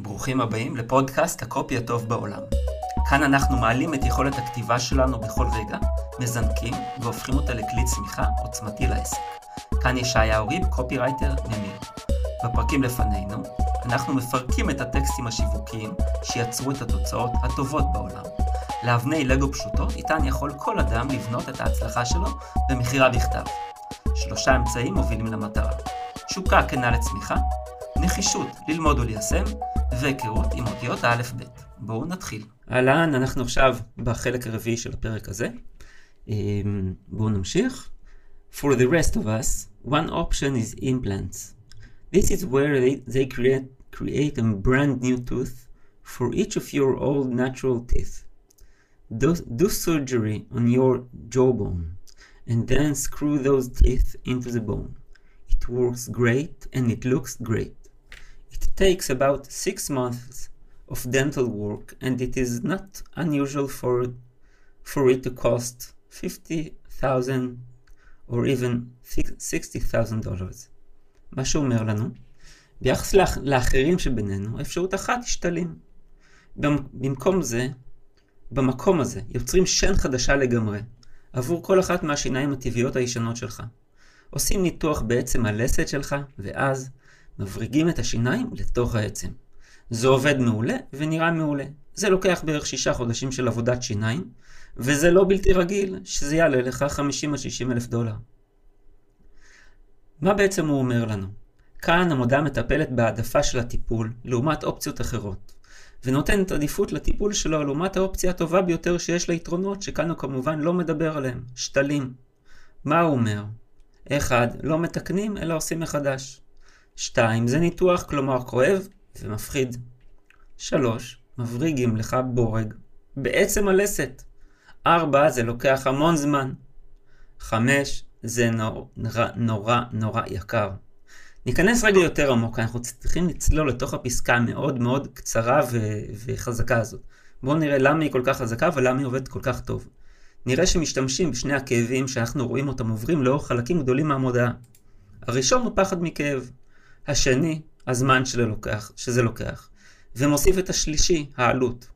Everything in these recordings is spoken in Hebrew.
ברוכים הבאים לפודקאסט הקופי הטוב בעולם. כאן אנחנו מעלים את יכולת הכתיבה שלנו בכל רגע, מזנקים והופכים אותה לכלי צמיחה עוצמתי לעסק. כאן ישעיהו ריב, קופירייטר ממיר. בפרקים לפנינו, אנחנו מפרקים את הטקסטים השיווקיים שיצרו את התוצאות הטובות בעולם. לאבני לגו פשוטות איתן יכול כל אדם לבנות את ההצלחה שלו במכירה בכתב. 3 אמצעים מובילים למטרה. תשוקה כנה לצמיחה, נחישות ללמוד וליישם, והיכרות עם אותיות ה-א'-ב'. בואו נתחיל. אהלן, אנחנו עכשיו בחלק הרביעי של הפרק הזה. בואו נמשיך. For the rest of us, one option is implants. This is where they create a brand new tooth for each of your old natural teeth. Do surgery on your jawbone and then screw those teeth into the bone. It works great and it looks great. It takes about 6 months of dental work and it is not unusual for it to cost $50,000 or even $60,000. מה שאומר לנו, ביחס לאחרים שבינינו, אפשרות אחת השתלים. במקום הזה, יוצרים שן חדשה לגמרי, עבור כל אחת מהשיניים הטבעיות הישנות שלך. עושים ניתוח בעצם הלסת שלך, ואז מבריגים את השיניים לתוך העצם. זה עובד מעולה ונראה מעולה. זה לוקח בערך 6 חודשים של עבודת שיניים, וזה לא בלתי רגיל שזה יעלה לך $50,000 עד $60,000. מה בעצם הוא אומר לנו? כאן המודעה מטפלת בהעדפה של הטיפול לעומת אופציות אחרות, ונותנת עדיפות לטיפול שלו לעומת האופציה הטובה ביותר שיש לה יתרונות, שכאן הוא כמובן לא מדבר עליהם, שתלים. מה הוא אומר? 1. לא מתקנים אלא עושים מחדש. 2. זה ניתוח, כלומר כואב ומפחיד. 3. מבריגים לך בורג בעצם הלסת. 4. זה לוקח המון זמן. 5. זה נורא יקר. ניכנס רגע יותר עמוק, אנחנו צריכים לצלול לתוך הפסקה המאוד מאוד קצרה וחזקה הזאת. בואו נראה למה היא כל כך חזקה ולמה היא עובדת כל כך טוב. נראה שמשתמשים בשני הכאבים שאנחנו רואים אותם עוברים לאורך חלקים גדולים מהמודעה. הראשון הוא פחד מכאב, השני הזמן שזה לוקח, ומוסיף את השלישי, העלות.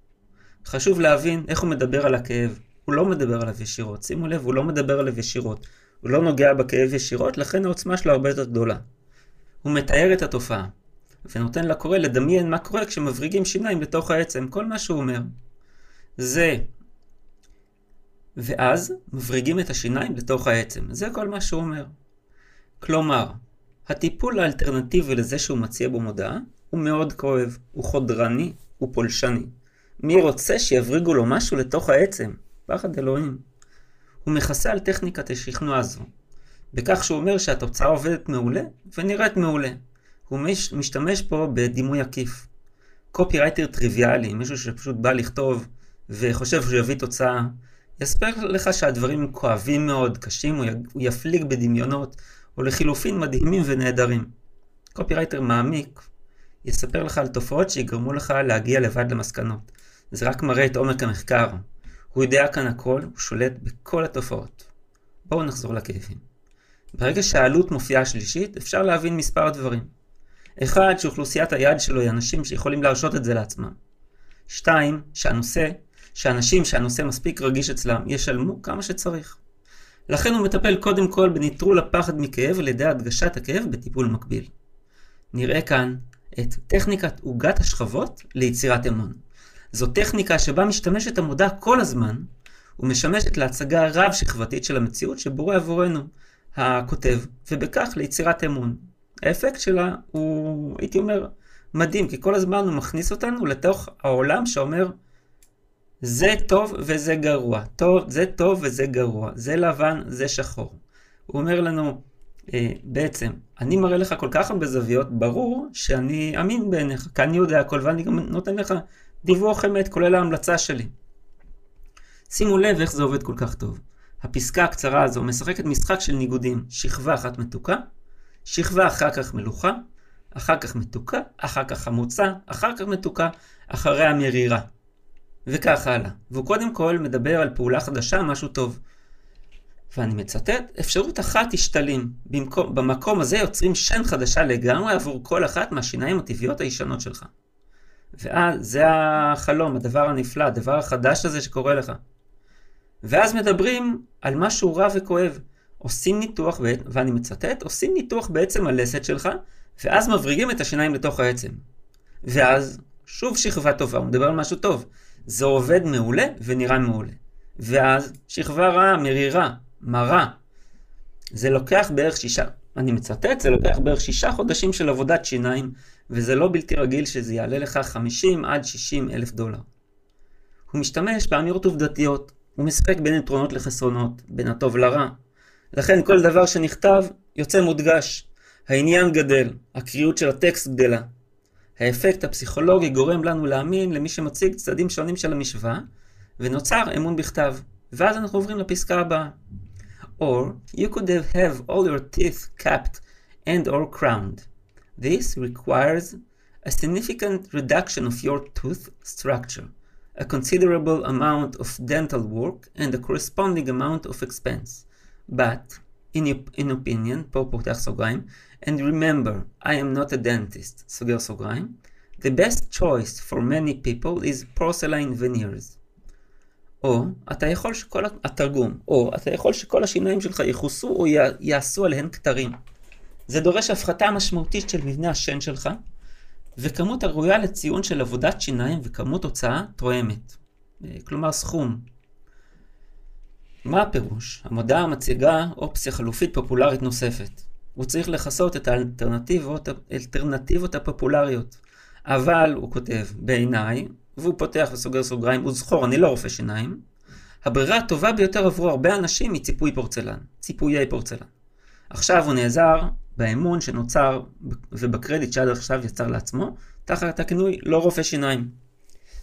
חשוב להבין איך הוא מדבר על הכאב. הוא לא מדבר עליו ישירות, שימו לב, הוא לא מדבר עליו ישירות. הוא לא נוגע בכאב ישירות, לכן העוצמה שלו הרבה יותר גדולה. הוא מתאר את התופעה, ונותן לקורא לדמיין מה קורה כשמבריגים שיניים בתוך העצם, כל מה שהוא אומר. זה. ואז מבריגים את השיניים לתוך העצם, זה כל מה שהוא אומר. כלומר, הטיפול האלטרנטיבי לזה שהוא מציע במודעה, הוא מאוד כואב, הוא חודרני, הוא פולשני. מי רוצה שיבריגו לו משהו לתוך העצם? פחד אלוהים. הוא מכסה על טכניקת השכנוע הזו, בכך שהוא אומר שהתוצאה עובדת מעולה ונראית מעולה. הוא משתמש פה בדימוי עקיף. קופירייטר טריוויאלי, מישהו שפשוט בא לכתוב וחושב שהוא יביא תוצאה, יספר לך שהדברים כואבים מאוד, קשים, הוא יפליג בדמיונות, או לחילופין מדהימים ונהדרים. קופירייטר מעמיק, יספר לך על תופעות שיגרמו לך להגיע לבד למסקנות. זה רק מראה את עומק המחקר. הוא יודע כאן הכל, הוא שולט בכל התופעות. בואו נחזור לכאבים. ברגע שהעלות מופיעה שלישית, אפשר להבין מספר דברים. 1. שאוכלוסיית היעד שלו היא אנשים שיכולים להרשות את זה לעצמם. 2. שאנשים שהנושא מספיק רגיש אצלם ישלמו כמה שצריך. לכן הוא מטפל קודם כל בניטרול הפחד מכאב על ידי הדגשת הכאב בטיפול מקביל. נראה כאן את טכניקת עוגת השכבות ליצירת אמון. זו טכניקה שבה משתמשת המודעה כל הזמן, ומשמשת להצגה רב-שכבתית של המציאות שבורא עבורנו הכותב, ובכך ליצירת אמון. האפקט שלה הוא, הייתי אומר, מדהים, כי כל הזמן הוא מכניס אותנו לתוך העולם שאומר, זה טוב וזה גרוע, זה טוב וזה גרוע, זה לבן, זה שחור. הוא אומר לנו, בעצם, אני מראה לך כל כך הרבה זוויות, ברור שאני אמין בעיניך, כי אני יודע הכל, ואני גם נותן לך דיווח אמת, כולל ההמלצה שלי. שימו לב איך זה עובד כל כך טוב. הפסקה הקצרה הזו משחקת משחק של ניגודים, שכבה אחת מתוקה, שכבה אחר כך מלוכה, אחר כך מתוקה, אחר כך חמוצה, אחר כך מתוקה, אחרי המרירה. וכך הלאה. והוא קודם כל מדבר על פעולה חדשה, משהו טוב. ואני מצטט, אפשרות אחת תשתלים. במקום הזה יוצרים שן חדשה לגמרי עבור כל אחת מהשיניים הטבעיות הישנות שלך. ואז זה החלום, הדבר הנפלא, הדבר החדש הזה שקורה לך. ואז מדברים על משהו רע וכואב. עושים ניתוח, ואני מצטט, עושים ניתוח בעצם הלסת שלך, ואז מבריגים את השיניים לתוך העצם. ואז שוב שכבה טובה, הוא מדבר על משהו טוב. זה עובד מעולה ונראה מעולה. ואז שכבה רעה, מרירה, מרה. זה לוקח בערך 6, אני מצטט, זה לוקח בערך 6 חודשים של עבודת שיניים, וזה לא בלתי רגיל שזה יעלה לך 50 עד 60 אלף דולר. הוא משתמש באמירות עובדתיות, הוא משחק בין יתרונות לחסרונות, בין הטוב לרע. לכן כל דבר שנכתב יוצא מודגש. העניין גדל, הקריאות של הטקסט גדלה. האפקט הפסיכולוגי גורם לנו להאמין למי שמציג צדדים שונים של המשוואה, ונוצר אמון בכתב. ואז אנחנו עוברים לפסקה הבאה. Or you could have all your teeth capped and or crowned. This requires a significant reduction of your tooth structure, a considerable amount of dental work and a corresponding amount of expense. But, in opinion, פה פותח סוגריים, and remember, I am not a dentist, סוגר סוגריים, the best choice for many people is porcelain veneers. או, אתה יכול שכל השיניים שלך יחוסו או יעשו עליהן כתרים. זה דורש הפחתה משמעותית של מבנה השן שלך, וכמות הראויה לציון של עבודת שיניים וכמות הוצאה תואמת. כלומר סכום. מה הפירוש? המודעה מציגה אופציה חלופית פופולרית נוספת. הוא צריך לחסות את האלטרנטיבות הפופולריות. אבל, הוא כותב, בעיניי, והוא פותח וסוגר סוגריים, הוא זכור, אני לא רופא שיניים, הברירה הטובה ביותר עברו הרבה אנשים היא ציפויי פורצלן. עכשיו הוא נעזר באמון שנוצר ובקרדיט שעד עכשיו יצר לעצמו, תחת הכינוי לא רופא שיניים.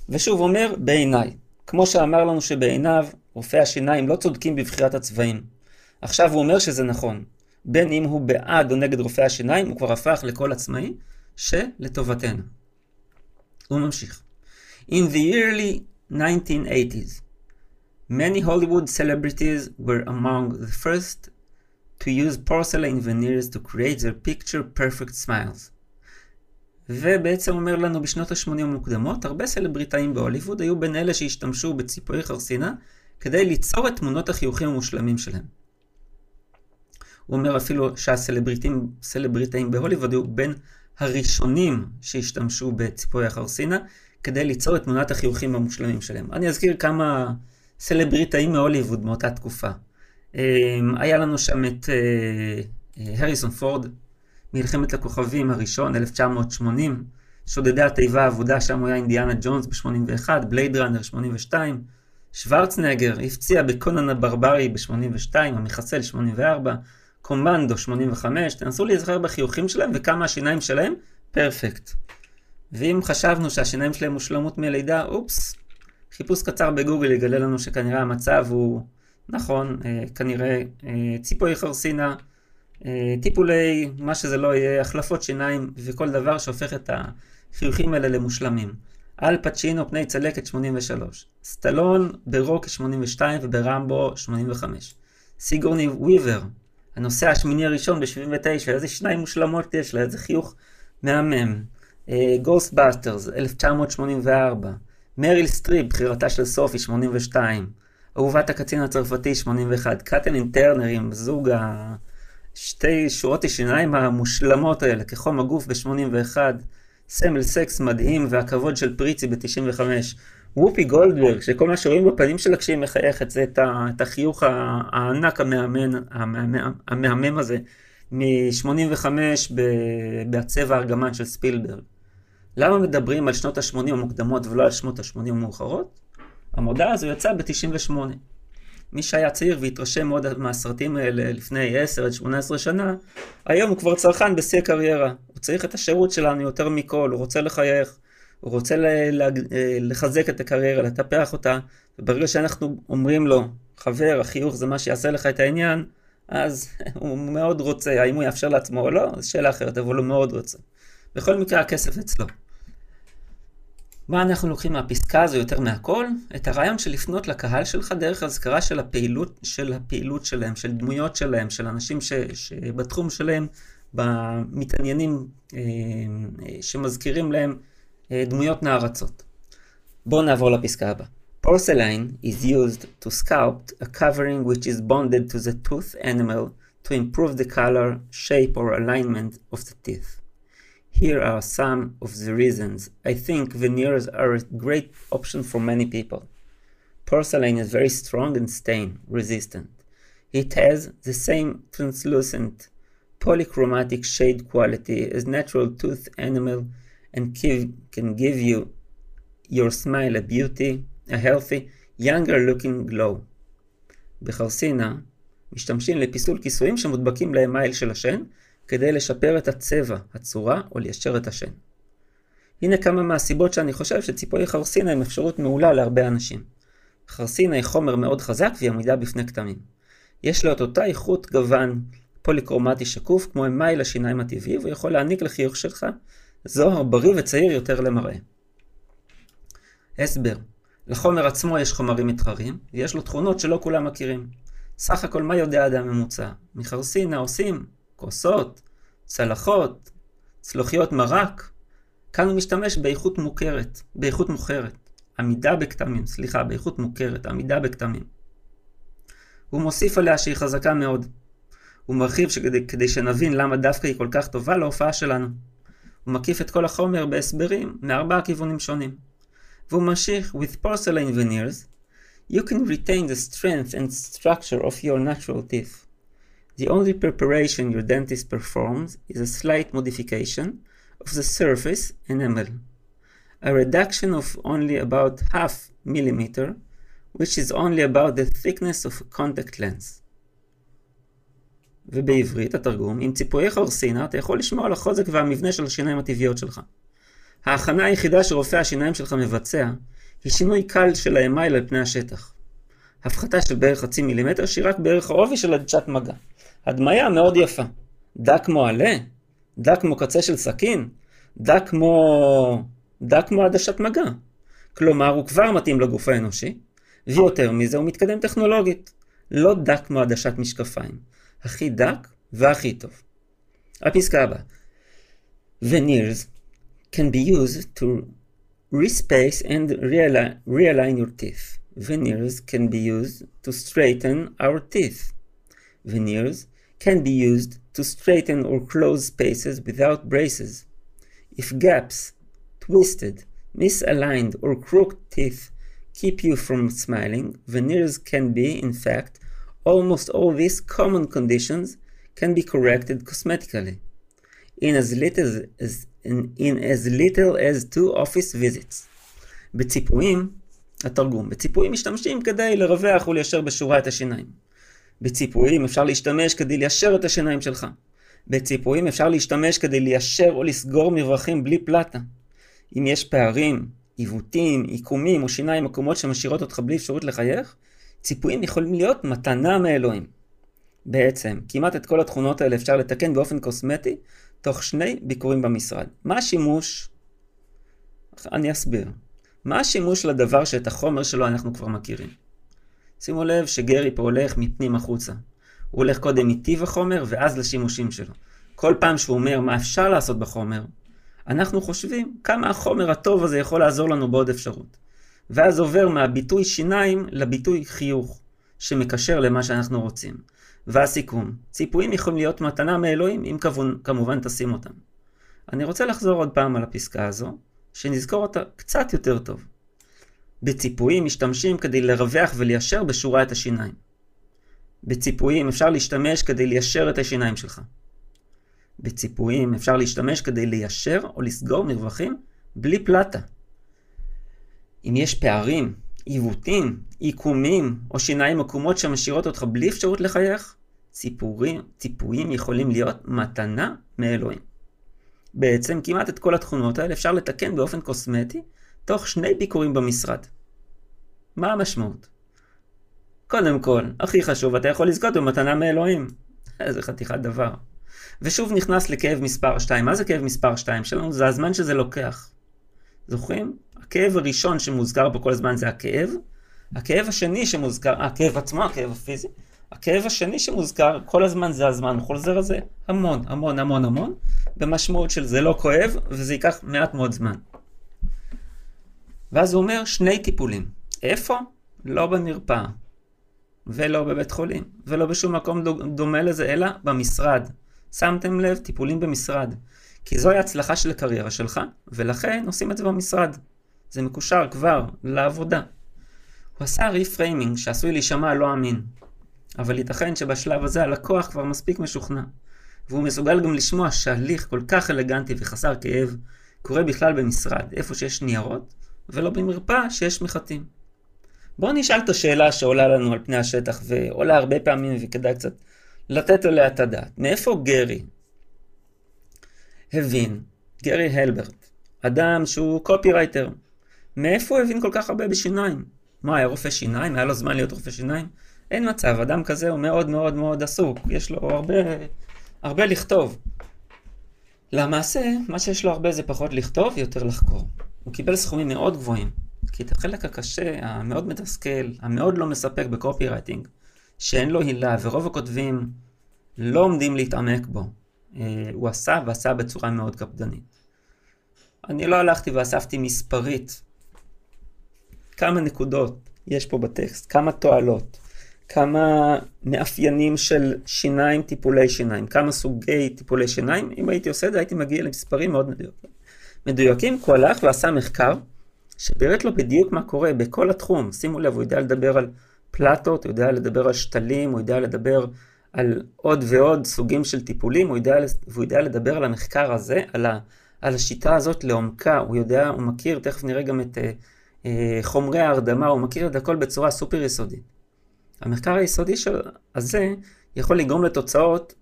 ושוב אומר בעיניי, כמו שאמר לנו שבעיניו רופאי השיניים לא צודקים בבחירת הצבעים. עכשיו הוא אומר שזה נכון, בין אם הוא בעד או נגד רופאי השיניים, הוא כבר הפך לכל עצמאי שלטובתנו. הוא ממשיך. In the early 1980s, many Hollywood celebrities were among the first to use porcelain veneers to create their picture-perfect smiles. ובעצם אומר לנו בשנות ה-80 המוקדמות, הרבה סלבריטאים בהוליווד היו בין אלה שהשתמשו בציפויי חרסינה כדי ליצור את תמונות החיוכים המושלמים שלהם. הוא אומר אפילו שהסלבריטאים בהוליווד היו בין הראשונים שהשתמשו בציפויי חרסינה, כדי ליצור את תמונת החיוכים המושלמים שלהם. אני אזכיר כמה סלבריטאים מהוליווד מאותה תקופה. היה לנו שם את הריסון פורד, מלחמת לכוכבים הראשון, 1980, שודדי התיבה העבודה, שם הוא היה אינדיאנה ג'ונס ב-81, בלייד ראנר 82, שוורצנגר הפציע בקונן הברברי ב-82, המחסל 84, קומנדו 85, תנסו להיזכר בחיוכים שלהם וכמה השיניים שלהם, פרפקט. ואם חשבנו שהשיניים שלהם מושלמות מלידה, אופס, חיפוש קצר בגוגל יגלה לנו שכנראה המצב הוא, נכון, כנראה ציפוי חרסינה, טיפולי, מה שזה לא יהיה, החלפות שיניים וכל דבר שהופך את החיוכים האלה למושלמים. אל פצ'ינו פני צלקת 83, סטלון ברוק 82 וברמבו 85, סיגורני וויבר, הנושא השמיני הראשון ב-79, איזה שיניים מושלמות יש לה, איזה חיוך מהמם. Ghostbusters 1984, מריל סטריפ בחירתה של סופי 82, אהובת הקצין הצרפתי 81, קאטלין טרנר עם זוג שתי שורות השיניים המושלמות האלה כחום הגוף ב-81, סמל סקס מדהים והכבוד של פריצי ב-95, וופי גולדברג שכל מה שרואים בפנים שלה כשהיא מחייכת זה את החיוך הענק המהמם הזה מ-85 בהצבע הארגמן של ספילברג. למה מדברים על שנות ה-80 המוקדמות ולא על שנות ה-80 המאוחרות? המודעה הזו יצאה ב-98. מי שהיה צעיר והתרשם מאוד מהסרטים האלה לפני 10-18 שנה, היום הוא כבר צרכן בשיא הקריירה. הוא צריך את השירות שלנו יותר מכל, הוא רוצה לחייך, הוא רוצה לחזק את הקריירה, לטפח אותה, וברגע שאנחנו אומרים לו, חבר, החיוך זה מה שיעשה לך את העניין, אז הוא מאוד רוצה, האם הוא יאפשר לעצמו או לא, זו שאלה אחרת, אבל הוא מאוד רוצה. בכל מקרה הכסף אצלו. מה אנחנו לוקחים מהפסקה הזו יותר מהכל? את הרעיון של לפנות לקהל שלך דרך הזכרה של הפעילות שלהם, של דמויות שלהם, של אנשים שבתחום שלהם, מתעניינים, שמזכירים להם דמויות נערצות. בואו נעבור לפסקה הבאה. Porcelain is used to sculpt a covering which is bonded to the tooth enamel to improve the color, shape or alignment of the teeth. Here are some of the reasons I think veneers are a great option for many people. Porcelain is very strong and stain resistant. It has the same translucent polychromatic shade quality as natural tooth enamel and can give you your smile a beauty, a healthy, younger looking glow. בחרסינה משתמשים לפיסול כיסויים שמודבקים למייל של השן כדי לשפר את הצבע, הצורה או ליישר את השן. הנה כמה מהסיבות שאני חושב שציפויי חרסינה הם אפשרות מעולה להרבה אנשים. חרסינה היא חומר מאוד חזק והיא עמידה בפני כתמים. יש לו את אותה איכות גוון פוליקרומטי שקוף כמו המייל השיניים הטבעי ויכול להעניק לחיוך שלך זוהר בריא וצעיר יותר למראה. הסבר, לחומר עצמו יש חומרים מתחרים ויש לו תכונות שלא כולם מכירים. סך הכל מה יודע אדם ממוצע? מחרסינה עושים כוסות, צלחות, צלוחיות מרק. כאן הוא משתמש באיכות מוכרת, עמידה בכתמים. הוא מוסיף עליה שהיא חזקה מאוד. הוא מרחיב כדי שנבין למה דווקא היא כל כך טובה להופעה שלנו. הוא מקיף את כל החומר בהסברים מארבעה כיוונים שונים. והוא ממשיך, with porcelain veneers, you can retain the strength and structure of your natural teeth. The only preparation your dentist performs is a slight modification of the surface enamel. A reduction of only about half millimeter, which is only about the thickness of a contact lens. ובעברית התרגום, עם ציפויי חרסינה אתה יכול לשמור על החוזק והמבנה של השיניים הטבעיות שלך. ההכנה היחידה שרופא השיניים שלך מבצע היא שינוי קל של המייל על פני השטח. הפחתה של בערך חצי מילימטר שהיא רק בערך העובי של עדשת מגע. הדמיה מאוד יפה. דק כמו עלה, דק כמו קצה של סכין, דק כמו עדשת מגע. כלומר הוא כבר מתאים לגוף האנושי, ויותר מזה הוא מתקדם טכנולוגית. לא דק כמו עדשת משקפיים. הכי דק והכי טוב. הפסקה הבאה. Veneers can be used to respace and realign your teeth. Veneers can be used to straighten our teeth. Veneers can be used to straighten or close spaces without braces. If gaps, twisted, misaligned or crooked teeth keep you from smiling, veneers can be, in fact, almost all these common conditions can be corrected cosmetically in as little as 2 office visits. בציפויים משתמשים כדי לרווח וליישר בשורה את השיניים. בציפויים אפשר להשתמש כדי ליישר את השיניים שלך. בציפויים אפשר להשתמש כדי ליישר או לסגור מרווחים בלי פלטה. אם יש פערים, עיוותים, עיקומים או שיניים עקומות שמשאירות אותך בלי אפשרות לחייך, ציפויים יכולים להיות מתנה מאלוהים. בעצם, כמעט את כל התכונות האלה אפשר לתקן באופן קוסמטי, תוך 2 ביקורים במשרד. מה השימוש? אני אסביר. מה השימוש לדבר שאת החומר שלו אנחנו כבר מכירים? שימו לב שגרי פה הולך מפנים החוצה. הוא הולך קודם מטיב החומר ואז לשימושים שלו. כל פעם שהוא אומר מה אפשר לעשות בחומר, אנחנו חושבים כמה החומר הטוב הזה יכול לעזור לנו בעוד אפשרות. ואז עובר מהביטוי שיניים לביטוי חיוך, שמקשר למה שאנחנו רוצים. והסיכום, ציפויים יכולים להיות מתנה מאלוהים, אם כמובן תשים אותם. אני רוצה לחזור עוד פעם על הפסקה הזו, שנזכור אותה קצת יותר טוב. בציפויים משתמשים כדי לרווח וליישר בשורה את השיניים. בציפויים אפשר להשתמש כדי ליישר את השיניים שלך. בציפויים אפשר להשתמש כדי ליישר או לסגור מרווחים בלי פלטה. אם יש פערים, עיוותים, עיקומים או שיניים עקומות שמשאירות אותך בלי אפשרות לחייך, ציפויים יכולים להיות מתנה מאלוהים. בעצם כמעט את כל התכונות האלה אפשר לתקן באופן קוסמטי תוך 2 ביקורים במשרד. מה המשמעות? קודם כל, הכי חשוב, אתה יכול לזכות במתנה מאלוהים. איזה חתיכת דבר. ושוב נכנס לכאב מספר 2. מה זה כאב מספר 2 שלנו? זה הזמן שזה לוקח. זוכרים? הכאב הראשון שמוזכר בכל הזמן זה הכאב. הכאב השני שמוזכר כל הזמן זה הזמן. הוא חוזר על זה המון, המון, המון, המון. במשמעות של זה לא כואב, וזה ייקח מעט מאוד זמן. ואז הוא אומר שני טיפולים. איפה? לא במרפאה, ולא בבית חולים, ולא בשום מקום דומה לזה, אלא במשרד. שמתם לב, טיפולים במשרד. כי זוהי הצלחה של הקריירה שלך, ולכן עושים את זה במשרד. זה מקושר כבר לעבודה. הוא עשה ריפריימינג שעשוי להישמע לא אמין. אבל ייתכן שבשלב הזה הלקוח כבר מספיק משוכנע. והוא מסוגל גם לשמוע שההליך כל כך אלגנטי וחסר כאב קורה בכלל במשרד, איפה שיש ניירות, ולא במרפאה שיש מחטים. בואו נשאל את השאלה שעולה לנו על פני השטח, ועולה הרבה פעמים וכדאי קצת לתת עליה את הדעת. מאיפה גרי הבין, גרי הלברט, אדם שהוא קופירייטר, מאיפה הוא הבין כל כך הרבה בשיניים? מה, היה רופא שיניים? היה לו זמן להיות רופא שיניים? אין מצב, אדם כזה הוא מאוד מאוד מאוד עסוק, יש לו הרבה לכתוב. למעשה, מה שיש לו הרבה זה פחות לכתוב, יותר לחקור. הוא קיבל סכומים מאוד גבוהים, כי את החלק הקשה, המאוד מתסכל, המאוד לא מספק בקופירייטינג, שאין לו הילה ורוב הכותבים לא עומדים להתעמק בו. הוא עשה ועשה בצורה מאוד קפדנית. אני לא הלכתי ואספתי מספרית כמה נקודות יש פה בטקסט, כמה תועלות, כמה מאפיינים של שיניים, טיפולי שיניים, כמה סוגי טיפולי שיניים. אם הייתי עושה את זה, הייתי מגיע למספרים מאוד מדויקים. הוא הלך ועשה מחקר שפירט לו בדיוק מה קורה בכל התחום. שימו לב, הוא יודע לדבר על פלטות, הוא יודע לדבר על שתלים, הוא יודע לדבר על עוד ועוד סוגים של טיפולים, הוא יודע לדבר על המחקר הזה, על השיטה הזאת לעומקה. הוא יודע, הוא מכיר, תכף נראה גם את חומרי ההרדמה, הוא מכיר את הכל בצורה סופר יסודית. המחקר היסודי הזה יכול לגרום לתוצאות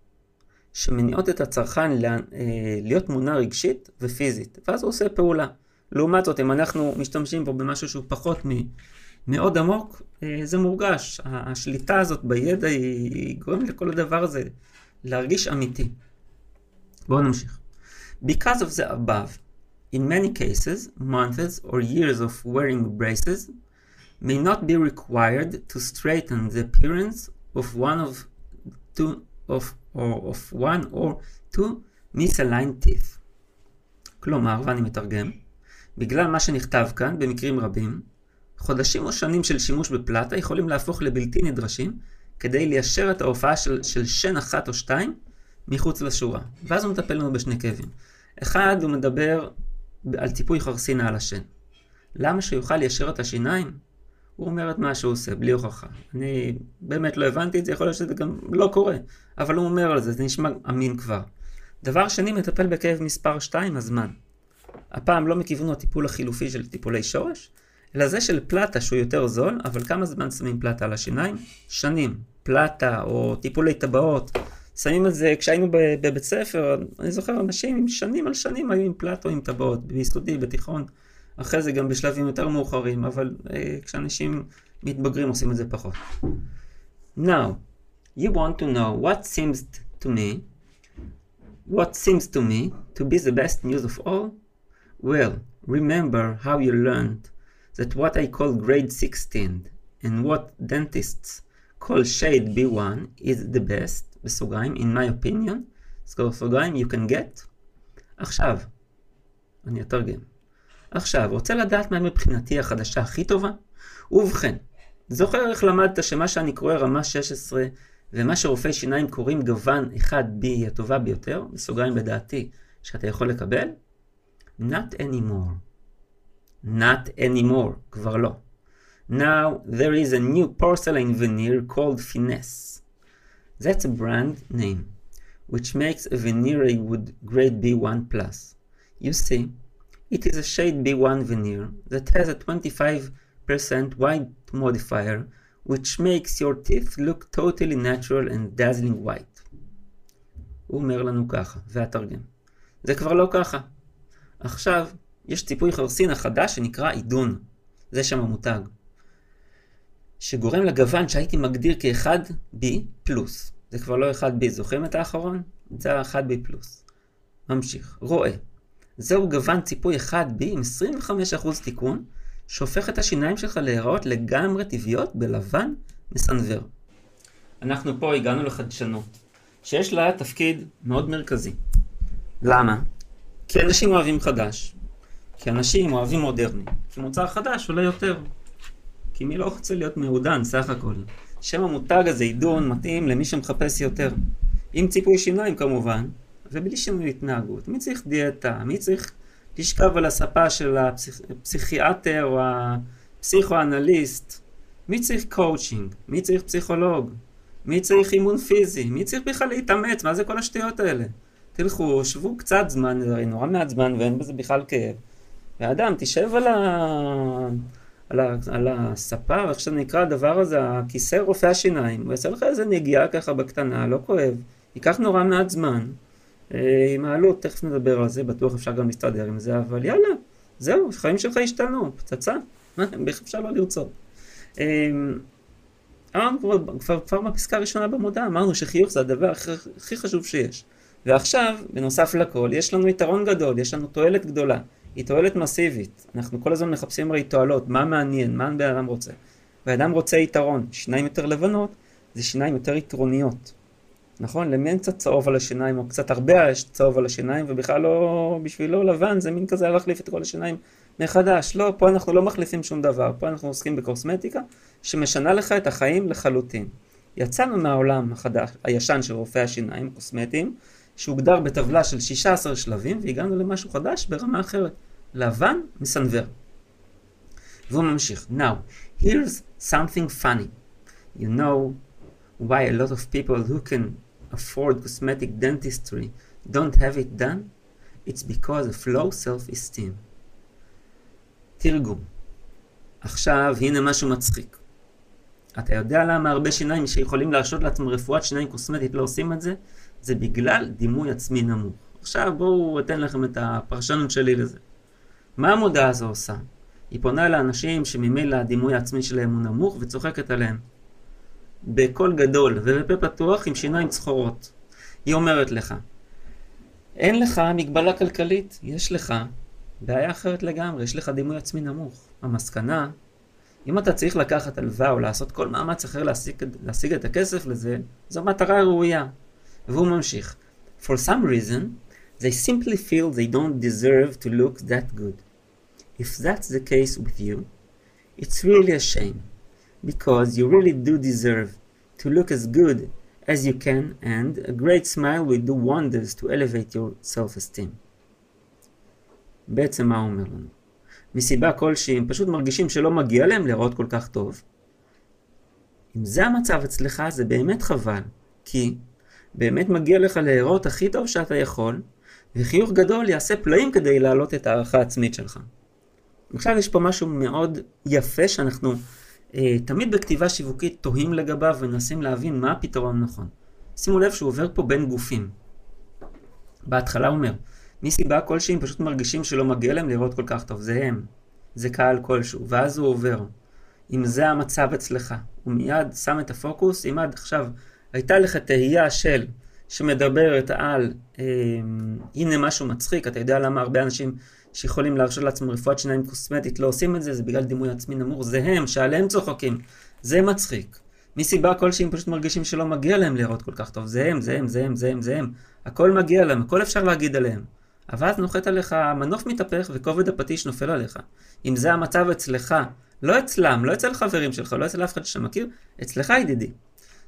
שמניעות את הצרכן להיות מונע רגשית ופיזית, ואז הוא עושה פעולה. לעומת זאת, אם אנחנו משתמשים פה במשהו שהוא פחות מאוד עמוק, זה מורגש. השליטה הזאת בידע היא גורמת לכל הדבר הזה להרגיש אמיתי. בואו נמשיך. Because of the above, in many cases, months or years of wearing braces, may not be required to straighten the appearance of one or two misaligned teeth. כלומר, ואני מתרגם, בגלל מה שנכתב כאן, במקרים רבים, חודשים או שנים של שימוש בפלטה יכולים להפוך לבלתי נדרשים כדי ליישר את ההופעה של שן אחת או שתיים מחוץ לשורה. ואז הוא מטפל לנו בשני כאבים. אחד, הוא מדבר על טיפוי חרסינה על השן. למה שיוכל ליישר את השיניים? הוא אומר את מה שהוא עושה, בלי הוכחה. אני באמת לא הבנתי את זה, יכול להיות שזה גם לא קורה, אבל הוא אומר על זה, זה נשמע אמין כבר. דבר שני, מטפל בכאב מספר 2, הזמן. הפעם לא מכיוון הטיפול החילופי של טיפולי שורש, אלא זה של פלטה שהוא יותר זול, אבל כמה זמן שמים פלטה על השיניים? שנים. פלטה או טיפולי טבעות. שמים את זה, כשהיינו בבית ספר, אני זוכר אנשים שנים על שנים היו עם פלטה או עם טבעות, ביסודי, בתיכון. אחרי זה גם בשלבים יותר מאוחרים, אבל כשאנשים מתבגרים עושים את זה פחות. Now, you want to know what seems to me to be the best news of all? Well, remember how you learned that what I call grade 16 and what dentists call shade B1 is the best, בסוגריים, in my opinion, בסוגריים, you can get. עכשיו, אני אתרגם. עכשיו, רוצה לדעת מה מבחינתי החדשה הכי טובה? ובכן, זוכר איך למדת שמה שאני קורא רמה 16 ומה שרופאי שיניים קוראים גוון 1B היא הטובה ביותר, בסוגריים בדעתי, שאתה יכול לקבל? Not anymore, כבר לא. Now, there is a new porcelain veneer called Finesse. That's a brand name, which makes a veneer with grade B1+. You see, it is a shade B1 veneer that has a 25% white modifier, which makes your teeth look totally natural and dazzling white. הוא אומר לנו ככה, והתרגם. זה כבר לא ככה. עכשיו, יש טיפוי חרסינה חדש שנקרא עידון. זה שם המותג. שגורם לגוון שהייתי מגדיר כ-1B+. זה כבר לא 1B, זוכרים את האחרון? זה 1B+. ממשיך. רואה. זהו גוון ציפוי 1B עם 25% תיקון, שהופך את השיניים שלך להיראות לגמרי טבעיות בלבן מסנוור. אנחנו פה הגענו לחדשנות, שיש לה תפקיד מאוד מרכזי. למה? כי אנשים אוהבים חדש. כי אנשים אוהבים מודרני, כי מוצר חדש עולה יותר, כי מי לא רוצה להיות מעודן סך הכל. שם המותג הזה עידון מתאים למי שמחפש יותר, עם ציפוי שיניים כמובן, ובלי שינוי התנהגות. מי צריך דיאטה, מי צריך לשכב על הספה של הפסיכיאטר או הפסיכואנליסט, מי צריך קואוצ'ינג, מי צריך פסיכולוג, מי צריך אימון פיזי, מי צריך בכלל להתאמץ, מה זה כל השטויות האלה? תלכו, שבו קצת זמן, נורא מעט זמן ואין בזה בכלל כאב. והאדם תשב על הספה, איך שנקרא הדבר הזה, הכיסא רופא השיניים, הוא יעשה לך איזה נגיעה ככה בקטנה, לא כואב, ייקח נורא מעט זמן. עם העלות, תכף נדבר על זה, בטוח אפשר גם להסתדר עם זה, אבל יאללה, זהו, חיים שלך השתנו, פצצה, איך אפשר לא לרצות? אמרנו כבר בפסקה הראשונה במודעה, אמרנו שחיוך זה הדבר הכי חשוב שיש. ועכשיו, בנוסף לכל, יש לנו יתרון גדול, יש לנו תועלת גדולה, היא תועלת מסיבית. אנחנו כל הזמן מחפשים הרי תועלות, מה מעניין, מה האדם רוצה. והאדם רוצה יתרון, שיניים יותר לבנות, זה שיניים יותר יתרוניות. נכון? למי אין קצת צהוב על השיניים, או קצת הרבה צהוב על השיניים, ובכלל לא, בשבילו לבן, זה מין כזה להחליף את כל השיניים מחדש. לא, פה אנחנו לא מחליפים שום דבר, פה אנחנו עוסקים בקוסמטיקה, שמשנה לך את החיים לחלוטין. יצאנו מהעולם החדש, הישן של רופאי השיניים, קוסמטיים, שהוגדר בטבלה של 16 שלבים, והגענו למשהו חדש ברמה אחרת, לבן מסנבר. והוא ממשיך, Now, here's something funny. You know why a lot of people who can afford cosmetic dentistry don't have it done? It's because of low self-esteem. תרגום. עכשיו, הנה משהו מצחיק. אתה יודע למה הרבה שיניים שיכולים להרשות לעצמם רפואת שיניים קוסמטית לא עושים את זה? זה בגלל דימוי עצמי נמוך. עכשיו בואו אתן לכם את הפרשנות שלי לזה. מה המודעה הזו עושה? היא פונה לאנשים שממילא הדימוי העצמי שלהם הוא נמוך וצוחקת עליהם. בקול גדול ובפה פתוח עם שיניים צחורות. היא אומרת לך, אין לך מגבלה כלכלית, יש לך בעיה אחרת לגמרי, יש לך דימוי עצמי נמוך. המסקנה, אם אתה צריך לקחת הלוואה או לעשות כל מאמץ אחר להשיג את הכסף לזה, זו מטרה ראויה. והוא ממשיך. For some reason, they simply feel they don't deserve to look that good. If that's the case with you, it's really a shame. Because you really do deserve to look as good as you can, and a great smile will do wonders to elevate your self-esteem. בעצם מה אומר לנו? מסיבה כלשהי, הם פשוט מרגישים שלא מגיע להם לראות כל כך טוב. אם זה המצב אצלך, זה באמת חבל, כי באמת מגיע לך להראות הכי טוב שאתה יכול, וחיוך גדול יעשה פלאים כדי להעלות את הערכה העצמית שלך. עכשיו יש פה משהו מאוד יפה שאנחנו תמיד בכתיבה שיווקית תוהים לגביו ונסים להבין מה הפתרון נכון. שימו לב שהוא עובר פה בין גופים. בהתחלה אומר, מסיבה כלשהי הם פשוט מרגישים שלא מגיע להם לראות כל כך טוב, זה הם, זה קהל כלשהו, ואז הוא עובר. אם זה המצב אצלך, הוא מיד שם את הפוקוס, אם עד עכשיו הייתה לך תהייה של שמדברת על, הנה משהו מצחיק, אתה יודע למה הרבה אנשים שיכולים להרשות לעצמם רפואת שיניים קוסמטית לא עושים את זה, זה בגלל דימוי עצמי נמוך, זה הם, שעליהם צוחקים, זה מצחיק. מסיבה כלשהי הם פשוט מרגישים שלא מגיע להם לראות כל כך טוב, זה הם, זה הם, זה הם, זה הם, זה הם, הכל מגיע להם, הכל אפשר להגיד עליהם. אבל אז נוחת עליך, מנוף מתהפך וכובד הפטיש נופל עליך. אם זה המצב אצלך, לא אצלם, לא אצל חברים שלך, לא אצל אף אחד שמכיר, אצלך ידידי.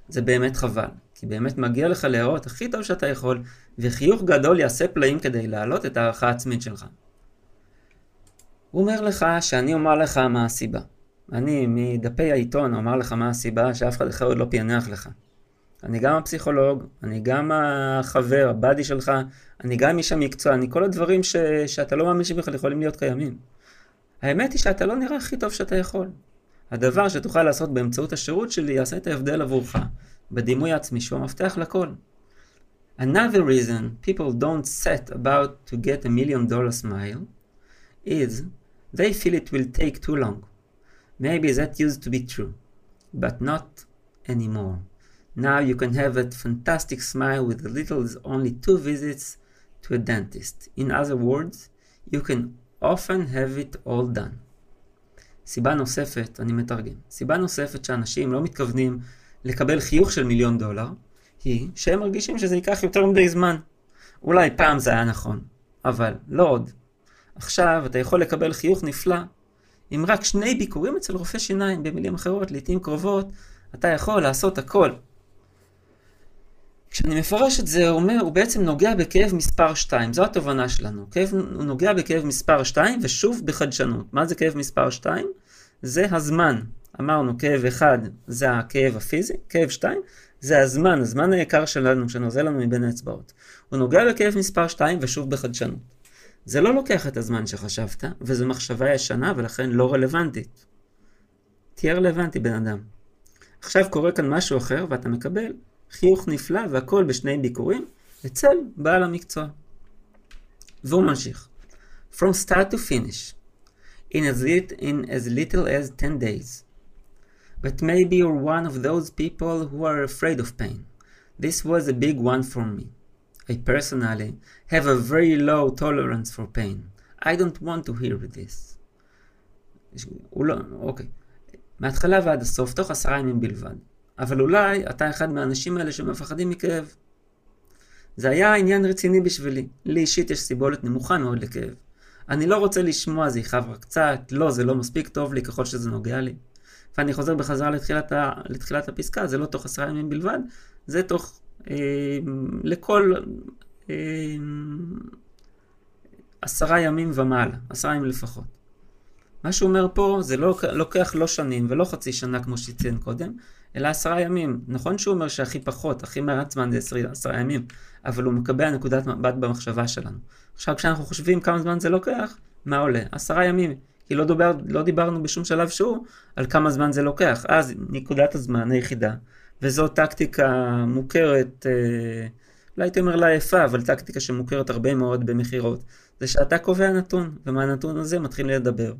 זה באמת חבל, כי באמת מגיע לך להראות הכי טוב שאתה יכול, וחיוך גדול יעשה פלאים כדי להעלות את הערכה העצמית שלך. הוא אומר לך שאני אומר לך מה הסיבה. אני מדפי העיתון אומר לך מה הסיבה שאף אחד אחר עוד לא פיינח לך. אני גם הפסיכולוג, אני גם החבר, הבאדי שלך, אני גם איש המקצוע, אני כל הדברים שאתה לא מאמין שבכלל יכולים להיות קיימים. האמת היא שאתה לא נראה הכי טוב שאתה יכול. הדבר שתוכל לעשות באמצעות השירות שלי יעשה את ההבדל עבורך, בדימוי עצמי שהוא המפתח לכל. Another reason people don't set about to get $1 million smile is they feel it will take too long. Maybe that used to be true, but not anymore. Now you can have a fantastic smile with as little as only 2 visits to a dentist. In other words, you can often have it all done. סיבה נוספת, אני מתרגם, סיבה נוספת שאנשים לא מתכוונים לקבל חיוך של $1 מיליון היא שהם מרגישים שזה ייקח יותר מדי זמן. אולי פעם זה היה נכון, אבל לא עוד. עכשיו אתה יכול לקבל חיוך נפלא, עם רק 2 ביקורים אצל רופא שיניים, במילים אחרות, לעתים קרובות, אתה יכול לעשות הכל. כשאני מפרש את זה, הוא אומר, הוא בעצם נוגע בכאב מספר 2, זו התובנה שלנו. הוא נוגע בכאב מספר 2 ושוב בחדשנות. מה זה כאב מספר 2? זה הזמן. אמרנו, כאב 1 זה הכאב הפיזי, כאב 2 זה הזמן, הזמן היקר שלנו, שנוזל לנו מבין האצבעות. הוא נוגע בכאב מספר 2 ושוב בחדשנות. זה לא לוקח את הזמן שחשבת, וזו מחשבה ישנה ולכן לא רלוונטית. תהיה רלוונטי בן אדם. עכשיו קורה כאן משהו אחר ואתה מקבל חיוך נפלא והכל בשני ביקורים אצל בעל המקצוע. והוא ממשיך. From start to finish, in as little as 10 days. But maybe you're one of those people who are afraid of pain. This was a big one for me. I personally have a very low tolerance for pain. I don't want to hear this. אוקיי. מההתחלה ועד הסוף, תוך 10 ימים בלבד. אבל אולי אתה אחד מהאנשים האלה שמפחדים מכאב. זה היה עניין רציני בשבילי. לי אישית יש סיבולת נמוכה מאוד לכאב. אני לא רוצה לשמוע, זה יכאב רק קצת, לא, זה לא מספיק טוב לי ככל שזה נוגע לי. ואני חוזר בחזרה לתחילת הפסקה, זה לא תוך 10 ימים בלבד, זה תוך לכל 10 ימים ומעלה, 10 ימים לפחות. מה שהוא אומר פה זה לא לוקח לא שנים ולא חצי שנה כמו שציין קודם, אלא 10 ימים. נכון שהוא אומר שהכי פחות, הכי מעט זמן זה 10 ימים, אבל הוא מקבע נקודת מבט במחשבה שלנו. עכשיו כשאנחנו חושבים כמה זמן זה לוקח, מה עולה? 10 ימים. כי לא דיברנו בשום שלב שהוא על כמה זמן זה לוקח. אז נקודת הזמן היחידה, וזו טקטיקה מוכרת, לא הייתי אומר לה יפה, אבל טקטיקה שמוכרת הרבה מאוד במחירות, זה שאתה קובע נתון, ומהנתון הזה מתחיל לדבר.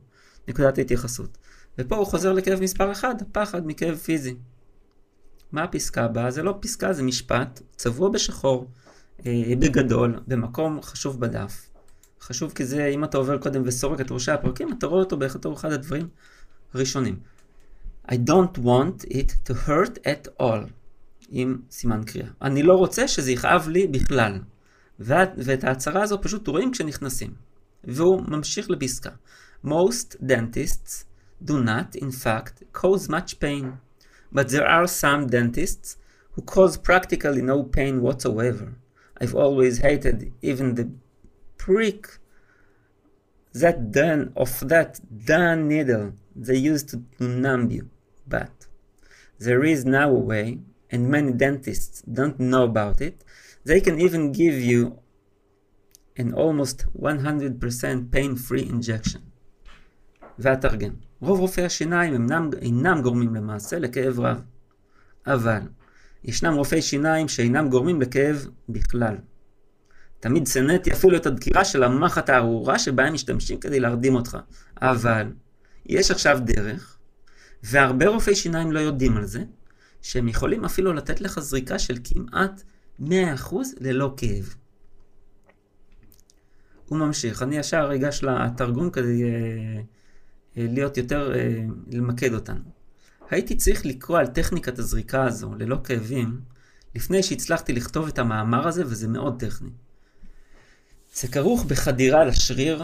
נקודת ההתייחסות. ופה הוא חוזר לכאב מספר 1, הפחד מכאב פיזי. מה הפסקה הבאה? זה לא פסקה, זה משפט, צבוע בשחור, בגדול, במקום חשוב בדף. חשוב כי זה, אם אתה עובר קודם וסורק את ראשי הפרקים, אתה רואה אותו בתור אחד הדברים הראשונים. I don't want it to hurt at all. עם סימן קריאה. אני לא רוצה שזה יכאב לי בכלל. ואת ההצהרה הזו פשוט רואים כשנכנסים. והוא ממשיך לפסקה. Most dentists do not, in fact, cause much pain. But there are some dentists who cause practically no pain whatsoever. I've always hated even the prick of that darn needle they used to numb you. But there is now a way, and many dentists don't know about it. They can even give you an almost 100% pain-free injection. והתרגם. רוב רופאי השיניים אינם גורמים למעשה לכאב רב. אבל ישנם רופאי שיניים שאינם גורמים לכאב בכלל. תמיד סנאתי אפילו את הדקירה של המחת הארורה שבהם משתמשים כדי להרדים אותך. אבל יש עכשיו דרך, והרבה רופאי שיניים לא יודעים על זה, שהם יכולים אפילו לתת לך זריקה של כמעט 100% ללא כאב. הוא ממשיך. אני ישר אגש לתרגום כדי להיות יותר, למקד אותנו. הייתי צריך לקרוא על טכניקת הזריקה הזו, ללא כאבים, לפני שהצלחתי לכתוב את המאמר הזה, וזה מאוד טכני. זה כרוך בחדירה לשריר,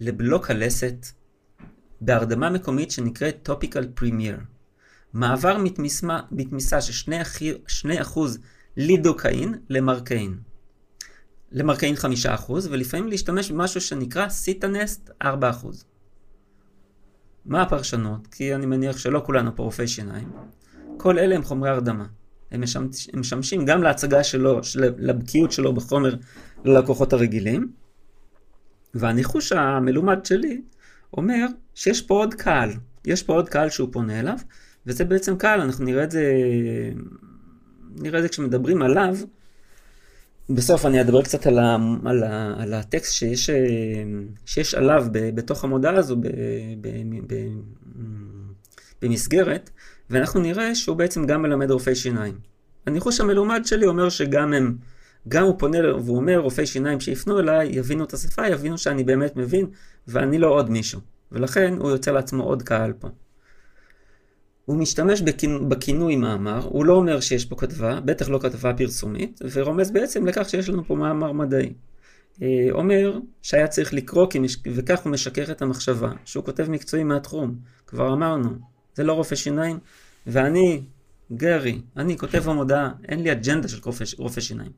לבלוק הלסת, בהרדמה מקומית שנקראת Topical Premier. מעבר מתמיסה של 2% לידוקאין למרקאין. למרקאין 5%, ולפעמים להשתמש במשהו שנקרא סיטנסט 4%. מה הפרשנות? כי אני מניח שלא כולנו פה רופאי שיניים. כל אלה הם חומרי הרדמה. הם משמשים גם להצגה שלו, לבקיאות שלו בחומר ללקוחות הרגילים. והניחוש המלומד שלי אומר שיש פה עוד קהל. יש פה עוד קהל שהוא פונה אליו, וזה בעצם קהל, אנחנו נראה את זה כשמדברים עליו. בסוף אני אדבר קצת על הטקסט שיש עליו בתוך המודעה הזו במסגרת, ואנחנו נראה שהוא בעצם גם מלמד רופאי שיניים. הניחוש המלומד שלי אומר שגם הוא פונה והוא אומר רופאי שיניים שיפנו אליי, יבינו את השפה, יבינו שאני באמת מבין, ואני לא עוד מישהו. ולכן הוא יוצא לעצמו עוד קהל פה. הוא משתמש בכינוי מאמר, הוא לא אומר שיש פה כתבה, בטח לא כתבה פרסומית, ורומז בעצם לכך שיש לנו פה מאמר מדעי. אומר שהיה צריך לקרוא, וכך הוא משקר את המחשבה, שהוא כותב מקצועי מהתחום, כבר אמרנו, זה לא רופא שיניים, ואני, גרי, אני כותב המודעה, אין לי אג'נדה של רופא שיניים.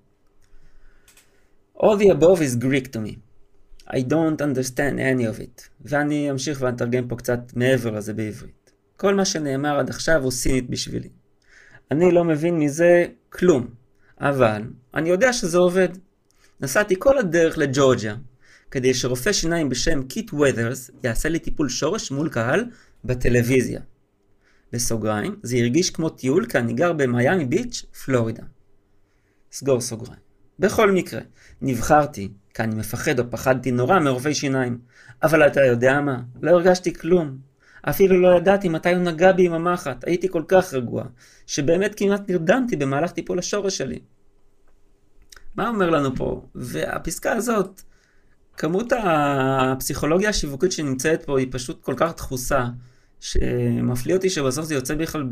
All the above is Greek to me. I don't understand any of it. ואני אמשיך ואתרגם פה קצת מעבר לזה בעברית. כל מה שנאמר עד עכשיו הוא סינית בשבילי. אני לא מבין מזה כלום, אבל אני יודע שזה עובד. נסעתי כל הדרך לג'ורג'יה, כדי שרופא שיניים בשם קית' ווית'רס יעשה לי טיפול שורש מול קהל בטלוויזיה. בסוגריים, זה הרגיש כמו טיול כי אני גר במיימי ביץ', פלורידה. סגור סוגריים. בכל מקרה, נבחרתי, כי אני מפחד או פחדתי נורא מרופאי שיניים. אבל אתה יודע מה? לא הרגשתי כלום. אפילו לא ידעתי מתי הוא נגע בי עם המחט. הייתי כל כך רגוע, שבאמת כמעט נרדמתי במהלך טיפול השורש שלי. מה אומר לנו פה? והפסקה הזאת, כמות הפסיכולוגיה השיווקית שנמצאת פה היא פשוט כל כך דחוסה, שמפליא אותי שבסוף זה יוצא בכלל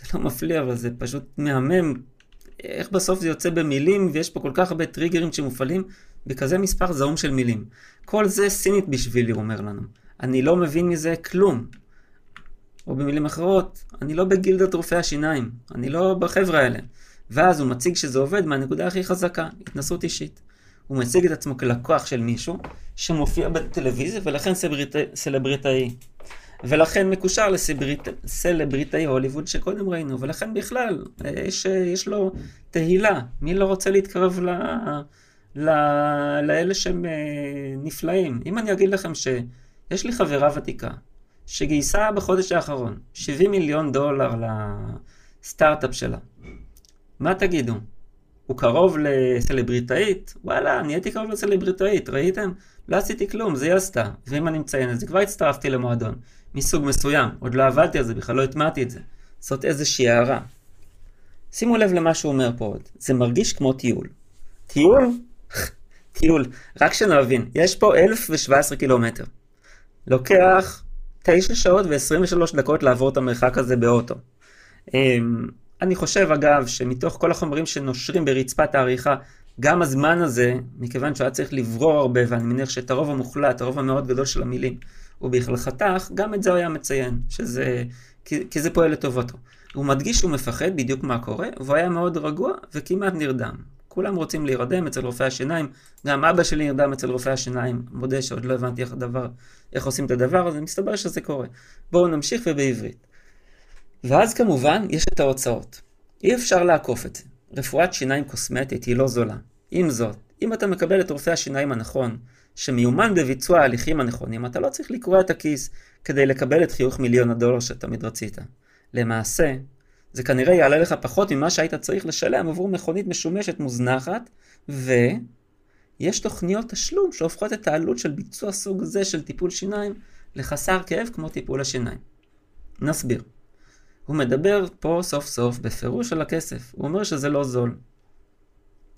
זה לא מפליא, אבל זה פשוט מהמם. איך בסוף זה יוצא במילים, ויש פה כל כך הרבה טריגרים שמופעלים בכזה מספר זעום של מילים. כל זה סינית בשבילי, הוא אומר לנו. אני לא מבין מזה כלום. או במילים אחרות, אני לא בגילדת רופאי השיניים, אני לא בחברה האלה. ואז הוא מציג שזה עובד מהנקודה הכי חזקה, התנסות אישית. הוא מציג את עצמו כלקוח של מישהו שמופיע בטלוויזיה ולכן סלבריטאי. ולכן מקושר לסלבריטאי הוליווד שקודם ראינו, ולכן בכלל יש לו תהילה. מי לא רוצה להתקרב לאלה שהם נפלאים? אם אני אגיד לכם שיש לי חברה ותיקה שגייסה בחודש האחרון $70 מיליון לסטארט-אפ שלה, מה תגידו? הוא קרוב לסלבריטאית? וואלה, נהייתי קרוב לסלבריטאית, ראיתם? לא עשיתי כלום, זה היא עשתה. ואם אני מציין את זה, כבר הצטרפתי למועדון, מסוג מסוים, עוד לא עבדתי על זה, בכלל לא התמעתי את זה. זאת איזושהי הערה. שימו לב למה שהוא אומר פה עוד, זה מרגיש כמו טיול. טיול? טיול, רק שנבין, יש פה 1,017 קילומטר. לוקח 9 שעות ו-23 דקות לעבור את המרחק הזה באוטו. אני חושב אגב שמתוך כל החומרים שנושרים ברצפת העריכה, גם הזמן הזה, מכיוון שהוא היה צריך לברור הרבה, ואני מניח שאת הרוב המוחלט, הרוב המאוד גדול של המילים, הוא בכלל חתך, גם את זה הוא היה מציין, שזה, כי זה פועל לטובתו. הוא מדגיש שהוא מפחד בדיוק מה קורה, והוא היה מאוד רגוע וכמעט נרדם. כולם רוצים להירדם אצל רופאי השיניים, גם אבא שלי נרדם אצל רופאי השיניים, מודה שעוד לא הבנתי איך עושים את הדבר הזה, מסתבר שזה קורה. בואו נמשיך ובעברית. ואז כמובן יש את ההוצאות. אי אפשר לעקוף את זה. רפואת שיניים קוסמטית היא לא זולה. עם זאת, אם אתה מקבל את רופא השיניים הנכון, שמיומן בביצוע ההליכים הנכונים, אתה לא צריך לקרוע את הכיס כדי לקבל את חיוך $1,000,000 שתמיד רצית. למעשה, זה כנראה יעלה לך פחות ממה שהיית צריך לשלם עבור מכונית משומשת מוזנחת, ויש תוכניות תשלום שהופכות את העלות של ביצוע סוג זה של טיפול שיניים לחסר כאב כמו טיפול השיניים. נסביר. הוא מדבר פה סוף סוף בפירוש על הכסף. הוא אומר שזה לא זול.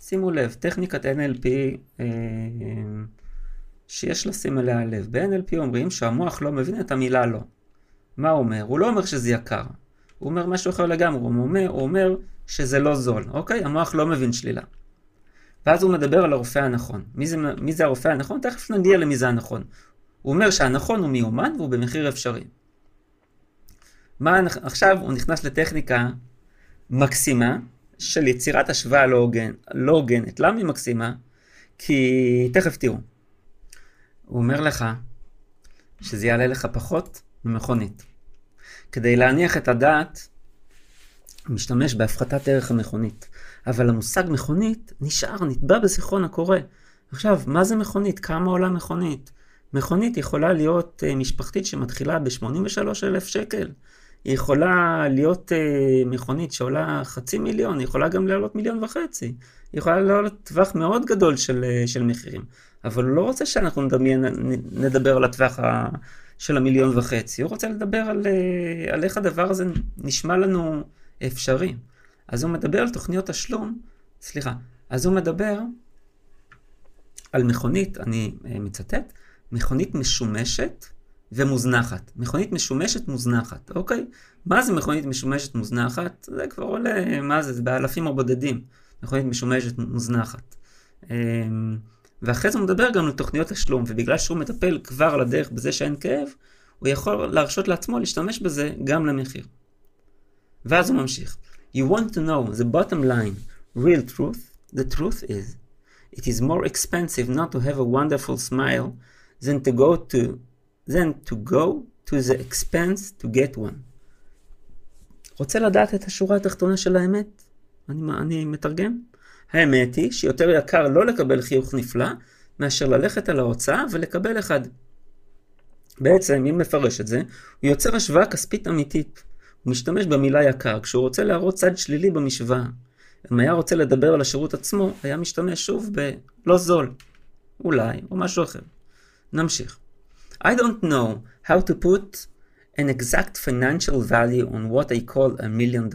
שימו לב, טכניקת NLP שיש לשים אליה לב. ב-NLP אומרים שהמוח לא מבין את המילה לא. מה הוא אומר? הוא לא אומר שזה יקר. הוא אומר משהו אחר לגמרי. הוא אומר שזה לא זול. אוקיי? המוח לא מבין שלילה. ואז הוא מדבר על הרופא הנכון. מי זה הרופא הנכון? תכף נגיע למי זה הנכון. הוא אומר שהנכון הוא מיומן והוא במחיר אפשרי. עכשיו הוא נכנס לטכניקה מקסימה של יצירת השוואה לא הוגנת. למה היא מקסימה? כי תכף תראו. הוא אומר לך שזה יעלה לך פחות ממכונית. כדי להניח את הדעת, משתמש בהפחתת ערך המכונית. אבל המושג מכונית נשאר, נטבע בזיכרון הקורא. עכשיו, מה זה מכונית? כמה עולה מכונית? מכונית יכולה להיות משפחתית שמתחילה ב$83,000. היא יכולה להיות מכונית שעולה $500,000, היא יכולה גם לעלות $1.5 מיליון, היא יכולה לעלות טווח מאוד גדול של מחירים, אבל הוא לא רוצה שאנחנו נדבר על הטווח של $1.5 מיליון, הוא רוצה לדבר על איך הדבר הזה נשמע לנו אפשרי. אז הוא מדבר על תוכניות תשלום, אז הוא מדבר על מכונית, אני מצטט, מכונית משומשת, ומוזנחת. מכונית משומשת מוזנחת, אוקיי? מה זה מכונית משומשת מוזנחת? זה כבר עולה, מה זה? זה באלפים או בודדים. מכונית משומשת מוזנחת. ואחרי זה הוא מדבר גם לתוכניות השלום, ובגלל שהוא מטפל כבר על הדרך בזה שאין כאב, הוא יכול להרשות לעצמו להשתמש בזה גם למחיר. ואז הוא ממשיך. You want to know the bottom line, real truth. The truth is, it is more expensive not to have a wonderful smile than to go to the expense to get one. רוצה לדעת את השורה התחתונה של האמת? אני מתרגם. האמת היא שיותר יקר לא לקבל חיוך נפלא, מאשר ללכת על ההוצאה ולקבל אחד. בעצם, אם מפרש את זה, הוא יוצר השוואה כספית אמיתית. הוא משתמש במילה יקר, כשהוא רוצה להראות צד שלילי במשוואה. אם היה רוצה לדבר על השירות עצמו, היה משתמש שוב בלא זול, אולי, או משהו אחר. נמשיך. I don't know how to put an exact financial value on what I call $1 million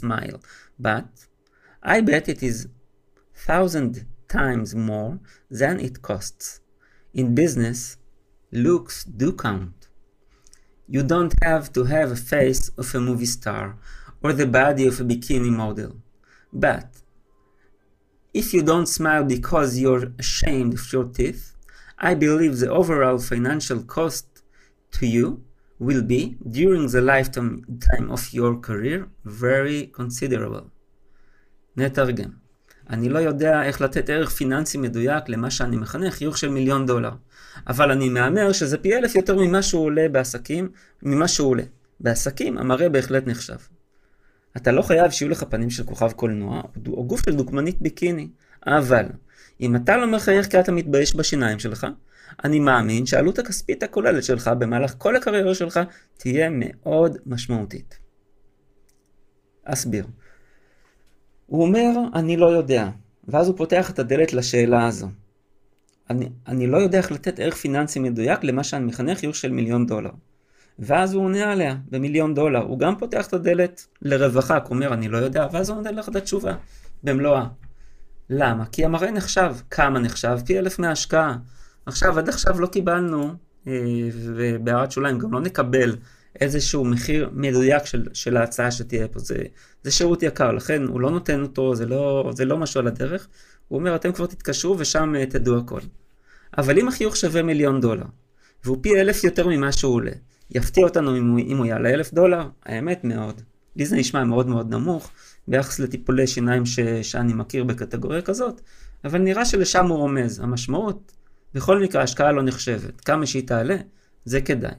smile, but I bet it is 1,000 times more than it costs. In business, looks do count. You don't have to have a face of a movie star or the body of a bikini model. But if you don't smile because you're ashamed of your teeth, I believe the overall financial cost to you will be, during the lifetime of your career, very considerable. נתרגם. אני לא יודע איך לתת ערך פיננסי מדויק למה שאני מכנה חיוך של $1,000,000, אבל אני מאמר שזה פי 1,000 יותר ממה שהוא עולה בעסקים, ממה שהוא עולה. בעסקים המראה בהחלט נחשב. אתה לא חייב שיהיו לך פנים של כוכב קולנוע או גוף של דוגמנית ביקיני, אבל אם אתה לא מחייך כי אתה מתבייש בשיניים שלך, אני מאמין שהעלות הכספית הכוללת שלך במהלך כל הקריירה שלך תהיה מאוד משמעותית. אסביר. הוא אומר, אני לא יודע, ואז הוא פותח את הדלת לשאלה הזו. אני לא יודע איך לתת ערך פיננסי מדויק למה שאני מכנה חיוך של $1,000,000. ואז הוא עונה עליה $1,000,000. הוא גם פותח את הדלת לרווחה, הוא אומר, אני לא יודע, ואז הוא נותן לך את התשובה במלואה. למה? כי המראה נחשב. כמה נחשב? פי 1,000 מההשקעה. עכשיו, עד עכשיו לא קיבלנו, ובהערת שוליים גם לא נקבל איזשהו מחיר מדויק של ההצעה שתהיה פה. זה שירות יקר, לכן הוא לא נותן אותו, זה לא משהו על הדרך. הוא אומר, אתם כבר תתקשרו ושם תדעו הכל. אבל אם החיוך שווה $1,000,000, והוא פי 1,000 יותר ממה שהוא עולה, יפתיע אותנו אם הוא יעלה $1,000? האמת מאוד. לי זה נשמע מאוד מאוד נמוך, ביחס לטיפולי שיניים שאני מכיר בקטגוריה כזאת, אבל נראה שלשם הוא רומז. המשמעות, בכל מקרה ההשקעה לא נחשבת. כמה שהיא תעלה, זה כדאי.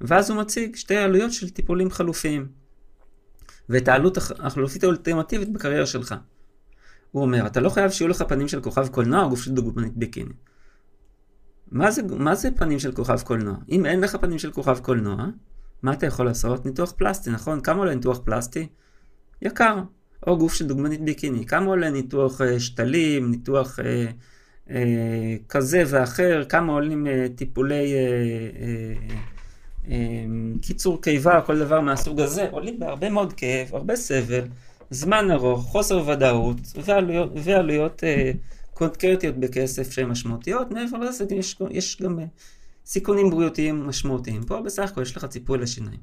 ואז הוא מציג שתי עלויות של טיפולים חלופיים, ואת העלות החלופית האולטימטיבית בקריירה שלך. הוא אומר, אתה לא חייב שיהיו לך פנים של כוכב קולנוע או גוף של דוגמנית ביקיני. מה זה פנים של כוכב קולנוע? אם אין לך פנים של כוכב קולנוע, מה אתה יכול לעשות? ניתוח פלסטי, נכון? כמה עולה ניתוח פלסטי? יקר. או גוף של דוגמנית ביקיני. כמה עולה ניתוח שתלים, ניתוח כזה ואחר, כמה עולים טיפולי קיצור קיבה, כל דבר מהסוג הזה, עולים בהרבה מאוד כאב, הרבה סבל, זמן ארוך, חוסר ודאות, ועלויות קונקרטיות בכסף שהן משמעותיות. מעבר לזה, יש גם סיכונים בריאותיים משמעותיים. פה בסך הכל יש לך ציפוי לשיניים.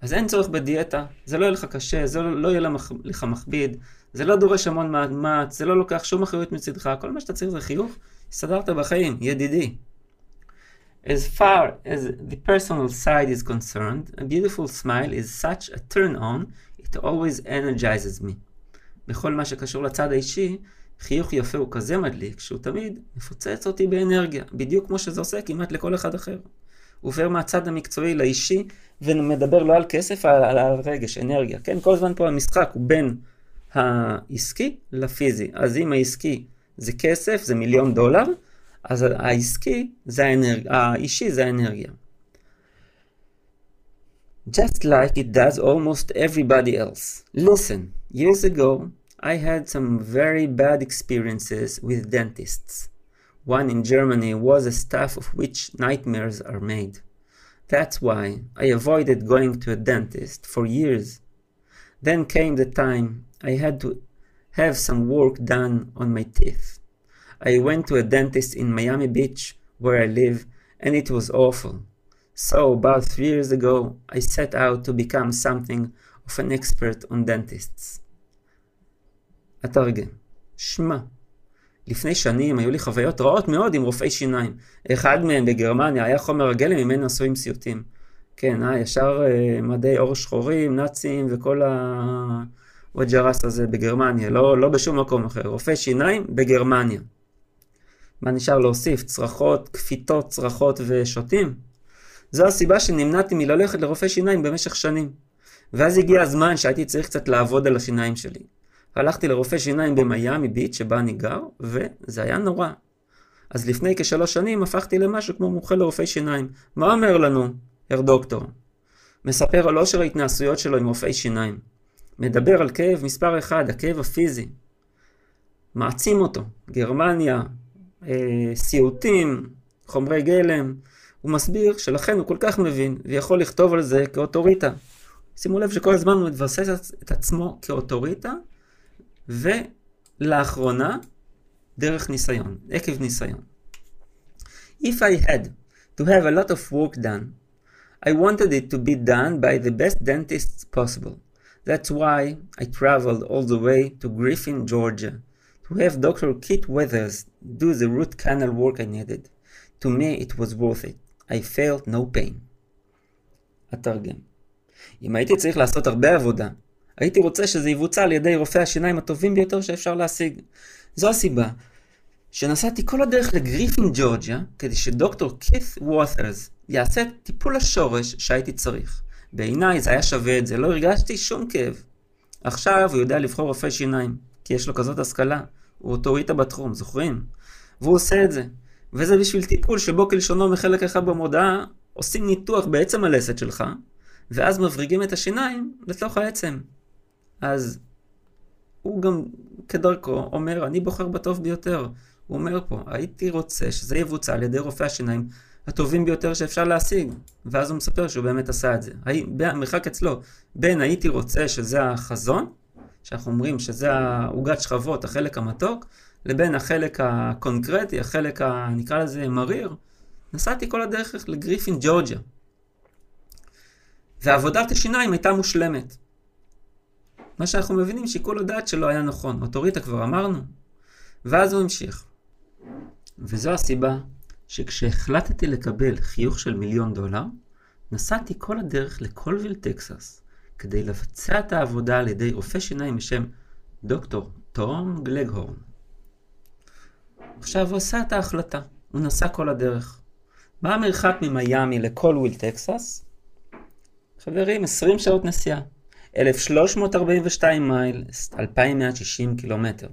אז אין צורך בדיאטה, זה לא יהיה לך קשה, זה לא יהיה לך מכביד, זה לא דורש המון מאמץ, זה לא לוקח שום אחריות מצדך, כל מה שאתה צריך זה חיוך, הסתדרת בחיים, ידידי. As far as the personal side is concerned, a beautiful smile is such a turn on, it always energizes me. בכל מה שקשור לצד האישי, חיוך יפה הוא כזה מדליק, שהוא תמיד מפוצץ אותי באנרגיה, בדיוק כמו שזה עושה כמעט לכל אחד אחר. הוא עובר מהצד המקצועי לאישי, ומדבר לא על כסף, על רגש, אנרגיה. כן, כל זמן פה המשחק הוא בין העסקי לפיזי. אז אם העסקי זה כסף, זה $1,000,000, אז העסקי זה האנרגיה, האישי זה האנרגיה. Just like it does almost everybody else. Listen, years ago, I had some very bad experiences with dentists. One in Germany was a staff of which nightmares are made. That's why I avoided going to a dentist for years. Then came the time I had to have some work done on my teeth. I went to a dentist in Miami Beach, where I live, and it was awful. So about 3 years ago, I set out to become something of an expert on dentists. התרגם. שמה, לפני שנים היו לי חוויות רעות מאוד עם רופאי שיניים. אחד מהם בגרמניה היה חומר הגלם ממנו עשו עם סיוטים. כן, ישר מדי אור שחורים, נאצים וכל הווג'רס הזה בגרמניה. לא בשום מקום אחר. רופאי שיניים בגרמניה. מה נשאר להוסיף? צרחות, כפיתות, צרחות ושוטים? זו הסיבה שנמנעתי מללכת לרופאי שיניים במשך שנים. ואז הגיע הזמן שהייתי צריך קצת לעבוד על השיניים שלי. הלכתי לרופא שיניים במייאמי ביץ' שבה אני גר, וזה היה נורא. אז לפני כ3 שנים הפכתי למשהו כמו מומחה לרופאי שיניים. מה אומר לנו, הר דוקטור? מספר על אושר ההתנסויות שלו עם רופאי שיניים. מדבר על כאב מספר 1, הכאב הפיזי. מעצים אותו, גרמניה, סיוטים, חומרי גלם. הוא מסביר שלכן הוא כל כך מבין ויכול לכתוב על זה כאוטוריטה. שימו לב שכל הזמן הוא מתבסס את עצמו כאוטוריטה, ולאחרונה דרך ניסיון, עקב ניסיון. If I had to have a lot of work done, I wanted it to be done by the best dentists possible. That's why I traveled all the way to Griffin, Georgia, to have Dr. Keith Weathers do the root canal work I needed. To me it was worth it. I felt no pain. התרגם. אם הייתי צריך לעשות הרבה עבודה, הייתי רוצה שזה יבוצע על ידי רופאי השיניים הטובים ביותר שאפשר להשיג. זו הסיבה שנסעתי כל הדרך לגריפין ג'ורג'יה כדי שדוקטור קית' ווות'רס יעשה את טיפול השורש שהייתי צריך. בעיניי זה היה שווה את זה, לא הרגשתי שום כאב. עכשיו הוא יודע לבחור רופאי שיניים, כי יש לו כזאת השכלה, הוא אוטוריטה בתחום, זוכרים? והוא עושה את זה, וזה בשביל טיפול שבו כלשונו מחלק אחד במודעה עושים ניתוח בעצם הלסת שלך, ואז מבריגים את השיניים לתוך העצם. אז הוא גם כדרכו אומר, אני בוחר בטוב ביותר. הוא אומר פה, הייתי רוצה שזה יבוצע על ידי רופאי השיניים הטובים ביותר שאפשר להשיג. ואז הוא מספר שהוא באמת עשה את זה. המרחק אצלו, בין הייתי רוצה שזה החזון, שאנחנו אומרים שזה העוגת שכבות, החלק המתוק, לבין החלק הקונקרטי, החלק נקרא לזה מריר, נסעתי כל הדרך לגריפין ג'ורג'יה. ועבודת השיניים הייתה מושלמת. מה שאנחנו מבינים שכל הדעת שלו היה נכון. אוטוריטה כבר אמרנו. ואז הוא המשיך. וזו הסיבה שכשהחלטתי לקבל חיוך של $1,000,000, נסעתי כל הדרך לקולוויל, טקסס, כדי לבצע את העבודה על ידי רופא שיניים בשם דוקטור טום גלגהורן. עכשיו הוא עשה את ההחלטה. הוא נסע כל הדרך. מה המרחק ממייאמי לקולוויל, טקסס? חברים, 20 שעות נסיעה. 1,342 מייל, 2,160 קילומטר.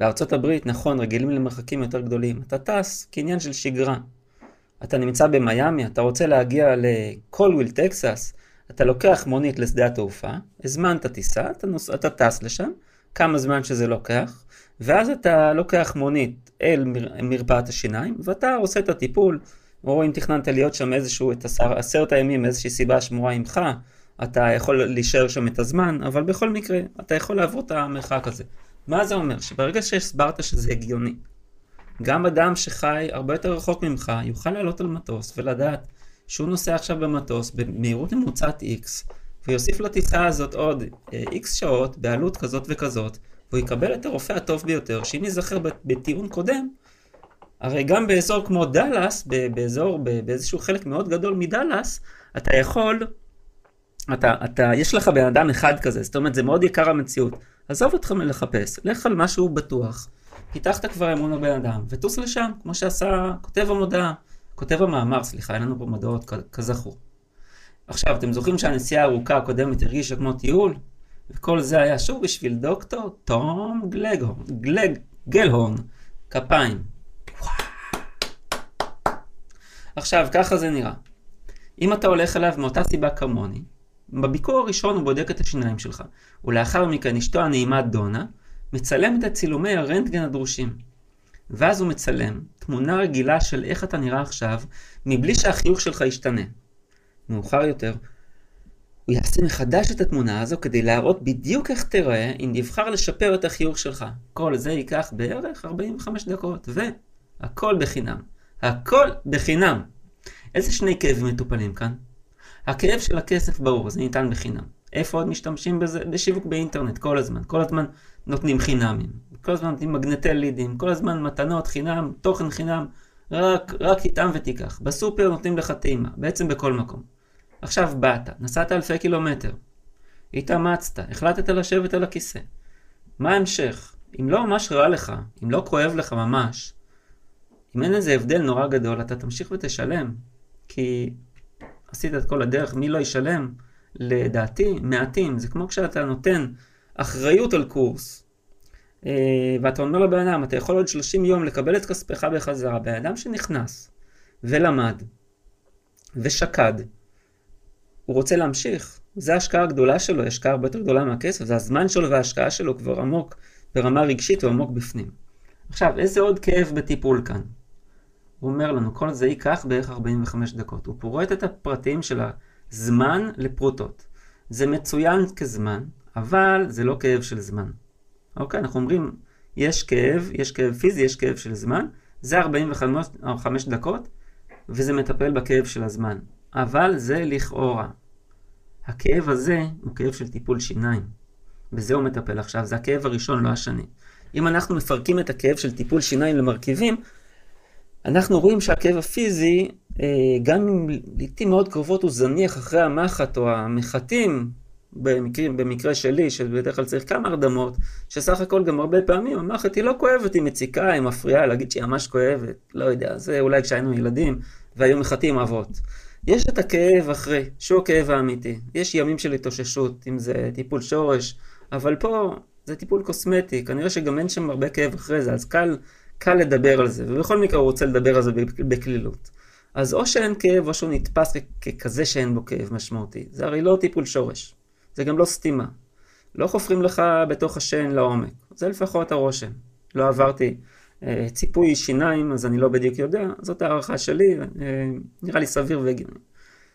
בארצות הברית, נכון, רגילים למרחקים יותר גדולים. אתה טס כעניין של שגרה. אתה נמצא במייאמי, אתה רוצה להגיע לקולוויל, טקסס, אתה לוקח מונית לשדה התעופה, הזמנת טיסה, אתה טס לשם, כמה זמן שזה לוקח, ואז אתה לוקח מונית אל מרפאת השיניים, ואתה עושה את הטיפול, או אם תכננת להיות שם איזשהו, את 10 הימים, איזושהי סיבה שמורה עמך, אתה יכול להישאר שם את הזמן, אבל בכל מקרה, אתה יכול לעבור את המרחק הזה. מה זה אומר? שברגע שהסברת שזה הגיוני, גם אדם שחי הרבה יותר רחוק ממך, יוכל לעלות על מטוס ולדעת שהוא נוסע עכשיו במטוס במהירות ממוצעת X, ויוסיף לטיסה הזאת עוד X שעות בעלות כזאת וכזאת, והוא יקבל את הרופא הטוב ביותר, שאם נזכר בטיעון קודם, הרי גם באזור כמו דלס, באיזשהו חלק מאוד גדול מדלס, אתה יכול, יש לך בן אדם אחד כזה, זאת אומרת, זה מאוד יקר המציאות. עזוב אותך מלחפש, לך על משהו בטוח, פיתחת כבר אמון הבן אדם, וטוס לשם, כמו שעשה כותב המאמר, סליחה, אין לנו פה מודעות, כזכור. עכשיו, אתם זוכרים שהנסיעה הארוכה הקודמת הרגישה כמו טיול, וכל זה היה שוב בשביל דוקטור טום גלהורן, כפיים. עכשיו, ככה זה נראה. אם אתה הולך אליו מאותה סיבה כמוני, בביקור הראשון הוא בודק את השיניים שלך, ולאחר מכן אשתו הנעימה דונה, מצלם את הצילומי הרנטגן הדרושים. ואז הוא מצלם תמונה רגילה של איך אתה נראה עכשיו, מבלי שהחיוך שלך ישתנה. מאוחר יותר, הוא יעשה מחדש את התמונה הזו כדי להראות בדיוק איך תראה אם נבחר לשפר את החיוך שלך. כל זה ייקח בערך 45 דקות, והכל בחינם. הכל בחינם. איזה 2 כאבים מטופלים כאן? הכאב של הכסף ברור, זה ניתן בחינם. איפה עוד משתמשים בזה? בשיווק באינטרנט, כל הזמן. כל הזמן נותנים חינמים. כל הזמן נותנים מגנטי לידים, כל הזמן מתנות חינם, תוכן חינם, רק תטעם ותיקח. בסופר נותנים לך טעימה, בעצם בכל מקום. עכשיו באת, נסעת אלפי קילומטר, התאמצת, החלטת לשבת על הכיסא. מה המשך? אם לא ממש רע לך, אם לא כואב לך ממש, אם אין איזה הבדל נורא גדול, אתה תמשיך ותשלם, כי עשית את כל הדרך, מי לא ישלם? לדעתי, מעטים. זה כמו כשאתה נותן אחריות על קורס, ואתה אומר לבן אדם, אתה יכול עוד 30 יום לקבל את כספך בחזרה. בן אדם שנכנס ולמד ושקד, הוא רוצה להמשיך. זה ההשקעה הגדולה שלו, השקעה הרבה יותר גדולה מהכסף, זה הזמן שלו וההשקעה שלו כבר עמוק ברמה רגשית ועמוק בפנים. עכשיו, איזה עוד כאב בטיפול כאן? הוא אומר לנו, כל זה ייקח בערך 45 דקות. הוא פורט את הפרטים של הזמן לפרוטות. זה מצוין כזמן, אבל זה לא כאב של זמן. אוקיי, אנחנו אומרים, יש כאב פיזי, יש כאב של זמן, זה 45 דקות, וזה מטפל בכאב של הזמן. אבל זה לכאורה. הכאב הזה הוא כאב של טיפול שיניים, וזה הוא מטפל עכשיו, זה הכאב הראשון, לא השני. אם אנחנו מפרקים את הכאב של טיפול שיניים למרכיבים, אנחנו רואים שהכאב הפיזי, גם אם לעתים מאוד קרובות הוא זניח אחרי המחט או המחטים, במקרה שלי, שבדרך כלל צריך כמה הרדמות, שסך הכל גם הרבה פעמים המחט היא לא כואבת, היא מציקה, היא מפריעה, להגיד שהיא ממש כואבת, לא יודע, זה אולי כשהיינו ילדים והיו מחטים אבות. יש את הכאב אחרי, שהוא הכאב האמיתי, יש ימים של התאוששות, אם זה טיפול שורש, אבל פה זה טיפול קוסמטי, כנראה שגם אין שם הרבה כאב אחרי זה, אז קל לדבר על זה, ובכל מקרה הוא רוצה לדבר על זה בכלילות. אז או שאין כאב, או שהוא נתפס ככזה שאין בו כאב משמעותי. זה הרי לא טיפול שורש, זה גם לא סתימה. לא חופרים לך בתוך השן לעומק, זה לפחות הרושם. לא עברתי ציפוי שיניים, אז אני לא בדיוק יודע, זאת הערכה שלי, נראה לי סביר והגיוני.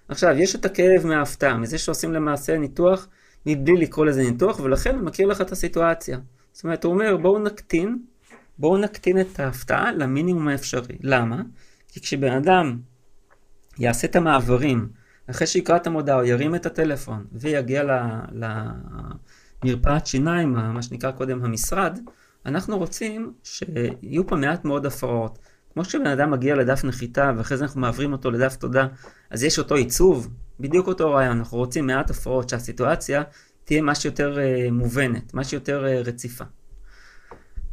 עכשיו, יש את הכאב מההפתעה, מזה שעושים למעשה ניתוח, מבלי לקרוא לזה ניתוח, ולכן הוא מכיר לך את הסיטואציה. זאת אומרת, הוא אומר, בואו נקטין את ההפתעה למינימום האפשרי. למה? כי כשבן אדם יעשה את המעברים, אחרי שיקרא את המודעה, הוא ירים את הטלפון, ויגיע למרפאת שיניים, מה שנקרא קודם המשרד, אנחנו רוצים שיהיו פה מעט מאוד הפרעות. כמו שבן אדם מגיע לדף נחיתה, ואחרי זה אנחנו מעברים אותו לדף תודה, אז יש אותו עיצוב, בדיוק אותו רעיון. אנחנו רוצים מעט הפרעות, שהסיטואציה תהיה מה שיותר מובנת, מה שיותר רציפה.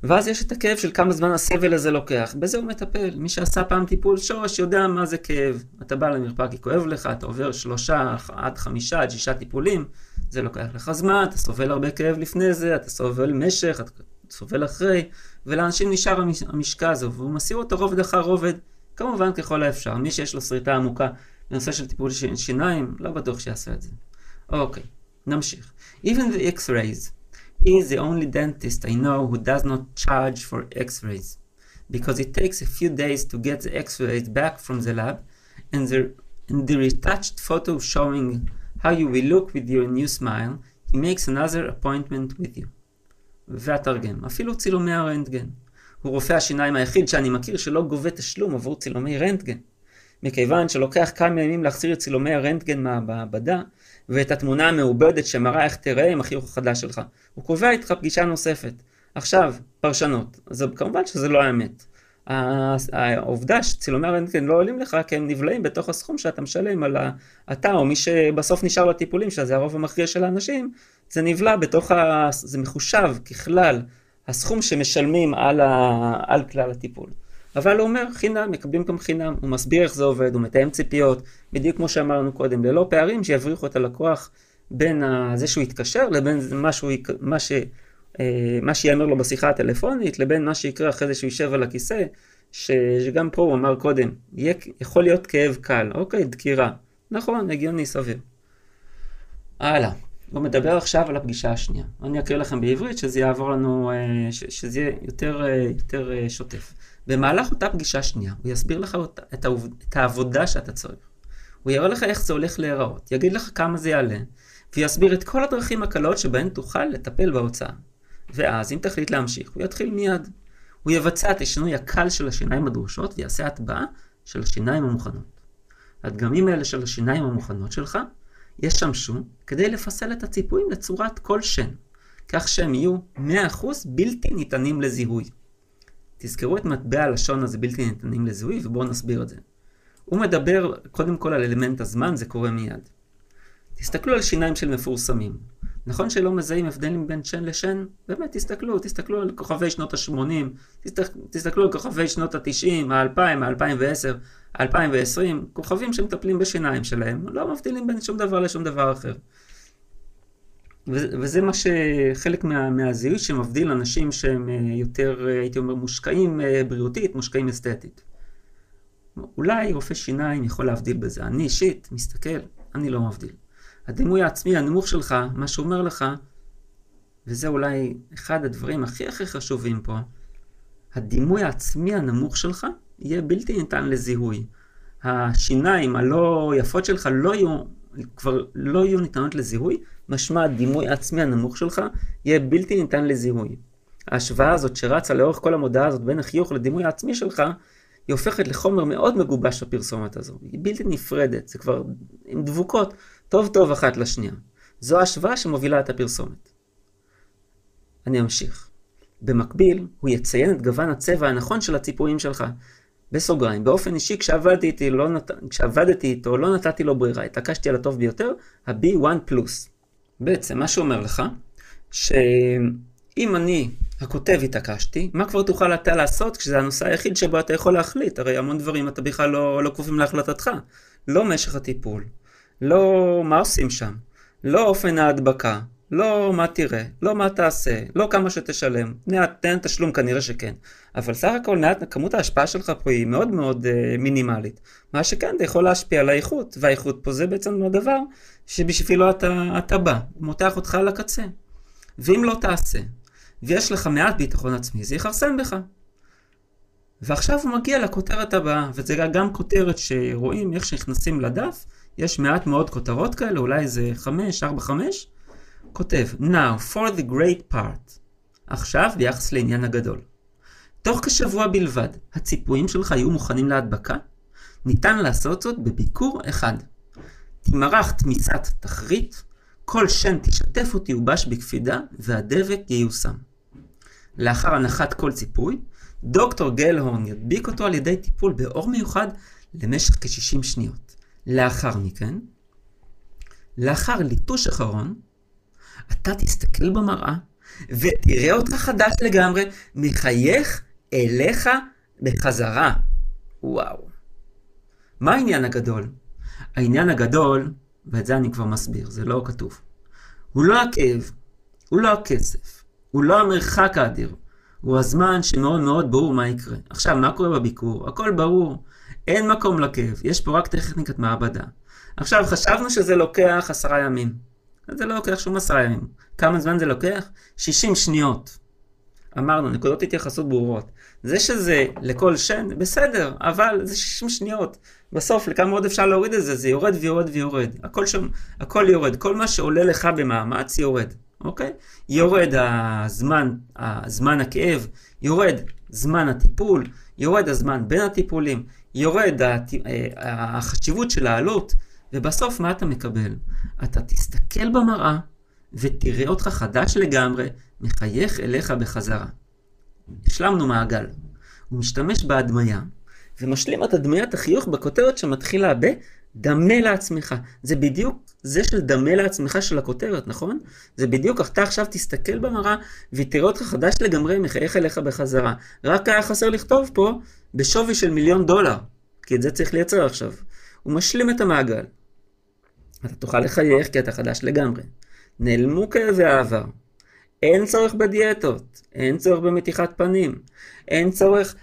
ואז יש את הכאב של כמה זמן הסבל הזה לוקח. בזה הוא מטפל. מי שעשה פעם טיפול שורש יודע מה זה כאב. אתה בא למרפאה כי כואב לך, אתה עובר 3 עד 5 עד 6 טיפולים, זה לוקח לך זמן, אתה סובל הרבה כאב לפני זה, אתה סובל משך, אתה סובל אחרי, ולאנשים נשאר המשקע הזו, והוא מסיר אותו רובד אחר רובד, כמובן ככל האפשר. מי שיש לו שריטה עמוקה בנושא של טיפול שיניים, לא בטוח שיעשה את זה. אוקיי, נמשיך. Even the X-rays. He is the only dentist I know who does not charge for x-rays, because it takes a few days to get the x-rays back from the lab, and the retouched photo showing how you will look with your new smile, he makes another appointment with you. והתרגם, אפילו צילומי הרנטגן. הוא רופא השיניים היחיד שאני מכיר שלא גובה תשלום עבור צילומי רנטגן. מכיוון שלוקח כמה ימים להחזיר את צילומי הרנטגן מהמעבדה, ואת התמונה המעובדת שמראה איך תראה עם החיוך החדש שלך. הוא קובע איתך פגישה נוספת. עכשיו, פרשנות. אז כמובן שזה לא האמת. העובדה שצילומי הרנטגן לא עולים לך, כי הם נבלעים בתוך הסכום שאתה משלם על אתה, או מי שבסוף נשאר לטיפולים, שזה הרוב המכריע של האנשים, זה נבלע בתוך, זה מחושב ככלל, הסכום שמשלמים על כלל הטיפול. אבל הוא אומר, חינם, מקבלים גם חינם, הוא מסביר איך זה עובד, הוא מתאם ציפיות, בדיוק כמו שאמרנו קודם, ללא פערים שיבריחו את הלקוח בין זה שהוא יתקשר, לבין מה שיאמר לו בשיחה הטלפונית, לבין מה שיקרה אחרי זה שהוא יישב על הכיסא, שגם פה הוא אמר קודם, יכול להיות כאב קל, אוקיי, דקירה, נכון, הגיוני, סביר. הלאה, הוא מדבר עכשיו על הפגישה השנייה, אני אקריא לכם בעברית שזה יעבור לנו, שזה יהיה יותר שוטף. במהלך אותה פגישה שנייה, הוא יסביר לך את העבודה שאתה צריך. הוא יראה לך איך זה הולך להיראות, יגיד לך כמה זה יעלה, ויסביר את כל הדרכים הקלות שבהן תוכל לטפל בהוצאה. ואז, אם תחליט להמשיך, הוא יתחיל מיד. הוא יבצע את השינוי הקל של השיניים הדרושות, ויעשה הטבעה של השיניים המוכנות. הדגמים האלה של השיניים המוכנות שלך, ישמשו כדי לפסל את הציפויים לצורת כל שן, כך שהם יהיו 100% בלתי ניתנים לזיהוי. תזכרו את מטבע הלשון הזה, בלתי ניתנים לזיהוי, ובואו נסביר את זה. הוא מדבר קודם כל על אלמנט הזמן, זה קורה מיד. תסתכלו על שיניים של מפורסמים. נכון שלא מזהים הבדלים בין שן לשן? באמת תסתכלו על כוכבי שנות ה-80, תסתכלו על כוכבי שנות ה-90, ה-2000, ה-2010, ה-2020, כוכבים שמטפלים בשיניים שלהם, לא מבדילים בין שום דבר לשום דבר אחר. וזה מה שחלק מהזיהוי שמבדיל אנשים שהם יותר, הייתי אומר, מושקעים בריאותית, מושקעים אסתטית. אולי רופא שיניים יכול להבדיל בזה. אני אישית מסתכל, אני לא מבדיל. הדימוי העצמי, הנמוך שלך, מה שאומר לך, וזה אולי אחד הדברים הכי הכי חשובים פה, הדימוי העצמי הנמוך שלך יהיה בלתי ניתן לזיהוי. השיניים הלא יפות שלך כבר לא יהיו ניתנות לזיהוי, משמע הדימוי העצמי הנמוך שלך יהיה בלתי ניתן לזיהוי. ההשוואה הזאת שרצה לאורך כל המודעה הזאת בין החיוך לדימוי העצמי שלך, היא הופכת לחומר מאוד מגובש בפרסומת הזו. היא בלתי נפרדת, זה כבר עם דבוקות טוב טוב אחת לשנייה. זו ההשוואה שמובילה את הפרסומת. אני אמשיך. במקביל, הוא יציין את גוון הצבע הנכון של הציפויים שלך. בסוגריים, באופן אישי, כשעבדתי איתו, לא נתתי לו ברירה. התעקשתי על הטוב ביותר, ה-B1+. בעצם, מה שאומר לך, שאם אני הכותב התעקשתי, מה כבר תוכל אתה לעשות כשזה הנושא היחיד שבו אתה יכול להחליט? הרי המון דברים אתה בכלל לא כופים להחלטתך. לא משך הטיפול, לא מה עושים שם, לא אופן ההדבקה, לא מה תראה, לא מה תעשה, לא כמה שתשלם, תן תשלום כנראה שכן. אבל סך הכל כמות ההשפעה שלך פה היא מאוד מאוד מינימלית. מה שכן, אתה יכול להשפיע על האיכות, והאיכות פה זה בעצם הדבר שבשבילו אתה בא, הוא מותח אותך על הקצה. ואם לא תעשה, ויש לך מעט ביטחון עצמי, זה יחרסן בך. ועכשיו הוא מגיע לכותרת הבאה, וזה גם כותרת שרואים איך שנכנסים לדף, יש מעט מאוד כותרות כאלה, אולי זה 5, 4, 5, כותב, Now for the great part, עכשיו ביחס לעניין הגדול. תוך כשבוע בלבד, הציפויים שלך יהיו מוכנים להדבקה? ניתן לעשות זאת בביקור אחד. תמרח תמיסת תחרית, כל שן תשתף ותיובש בקפידה, והדבק ייושם. לאחר הנחת כל ציפוי, דוקטור גלהורן ידביק אותו על ידי טיפול באור מיוחד למשך כ-60 שניות. לאחר מכן, לאחר ליטוש אחרון, אתה תסתכל במראה ותראה אותך חדש לגמרי, מחייך אליך בחזרה. וואו. מה העניין הגדול? העניין הגדול, ואת זה אני כבר מסביר, זה לא כתוב. הוא לא הכאב, הוא לא הכסף, הוא לא המרחק האדיר, הוא הזמן שמאוד מאוד ברור מה יקרה. עכשיו, מה קורה בביקור? הכל ברור. אין מקום לכאב, יש פה רק טכניקת מעבדה. עכשיו, חשבנו שזה לוקח 10 ימים. זה לא לוקח שום 10 ימים. כמה זמן זה לוקח? 60 שניות. אמרנו, נקודות התייחסות ברורות. זה שזה לכל שן, בסדר, אבל זה 60 שניות. בסוף, לכמה עוד אפשר להוריד את זה? זה יורד ויורד ויורד. הכל יורד. כל מה שעולה לך במאמץ יורד. אוקיי? יורד הזמן הכאב, יורד זמן הטיפול, יורד הזמן בין הטיפולים, יורד החשיבות של העלות, ובסוף מה אתה מקבל? אתה תסתכל במראה ותראה אותך חדש לגמרי, מחייך אליך בחזרה. השלמנו מעגל. הוא משתמש בהדמיה, ומשלים את הדמיית החיוך בכותרת שמתחילה ב דמה לעצמך. זה בדיוק זה של דמה לעצמך של הכותרת, נכון? זה בדיוק, אתה עכשיו תסתכל במראה ותראה אותך חדש לגמרי, מחייך אליך בחזרה. רק היה חסר לכתוב פה בשווי של $1,000,000, כי את זה צריך לייצר עכשיו. הוא משלים את המעגל. אתה תוכל לחייך כי אתה חדש לגמרי. נעלמו כאבי העבר. אין צורך בדיאטות, אין צורך במתיחת פנים, אין צורך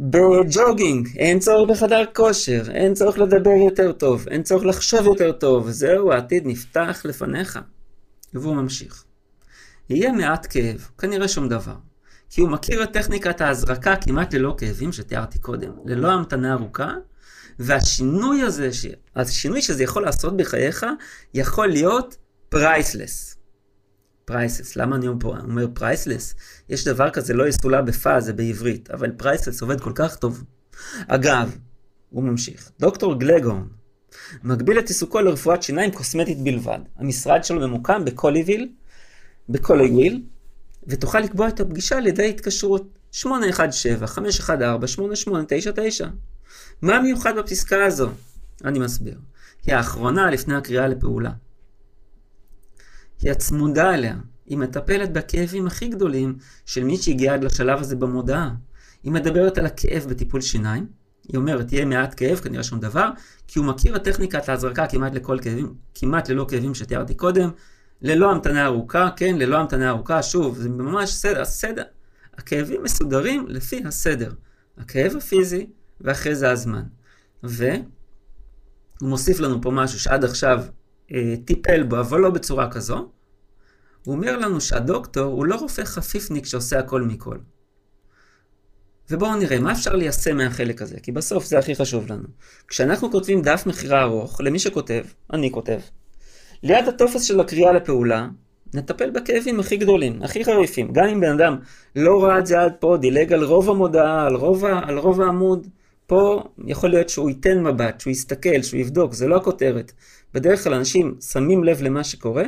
בג'וגינג, אין צורך בחדר כושר, אין צורך לדבר יותר טוב, אין צורך לחשוב יותר טוב, זהו, העתיד נפתח לפניך. והוא ממשיך. יהיה מעט כאב, כנראה שום דבר, כי הוא מכיר את טכניקת ההזרקה כמעט ללא כאבים שתיארתי קודם, ללא המתנה ארוכה, והשינוי הזה, השינוי שזה יכול לעשות בחייך, יכול להיות פרייסלס. פרייסלס, למה אני אומר פרייסלס? יש דבר כזה, לא יסולה בפאז, זה בעברית, אבל פרייסלס עובד כל כך טוב. אגב, הוא ממשיך, דוקטור גלגון מגביל את עיסוקו לרפואת שיניים קוסמטית בלבד. המשרד שלו ממוקם בקוליוויל, בכל אימייל, ותוכל לקבוע את הפגישה על ידי התקשרות 817-514-8899. מה מיוחד בפסקה הזו? אני מסביר. היא האחרונה לפני הקריאה לפעולה. היא הצמודה אליה. היא מטפלת בכאבים הכי גדולים של מי שהגיע עד לשלב הזה במודעה. היא מדברת על הכאב בטיפול שיניים. היא אומרת, תהיה מעט כאב, כנראה שום דבר, כי הוא מכיר את טכניקת ההזרקה כמעט לכל כאבים, כמעט ללא כאבים שתיארתי קודם, ללא המתנה ארוכה, כן, ללא המתנה ארוכה, שוב, זה ממש סדר. הכאבים מסודרים לפי הסדר. הכאב הפיזי, ואחרי זה הזמן. והוא מוסיף לנו פה משהו שעד עכשיו טיפל בו, אבל לא בצורה כזו. הוא אומר לנו שהדוקטור הוא לא רופא חפיפניק שעושה הכל מכל. ובואו נראה מה אפשר ליישם מהחלק הזה, כי בסוף זה הכי חשוב לנו. כשאנחנו כותבים דף מחירה ארוך, למי שכותב, אני כותב, ליד הטופס של הקריאה לפעולה, נטפל בכאבים הכי גדולים, הכי חריפים. גם אם בן אדם לא ראה את זה עד פה, דילג על רוב המודעה, על רוב העמוד, פה יכול להיות שהוא ייתן מבט, שהוא יסתכל, שהוא יבדוק, זה לא הכותרת. בדרך כלל אנשים שמים לב למה שקורה,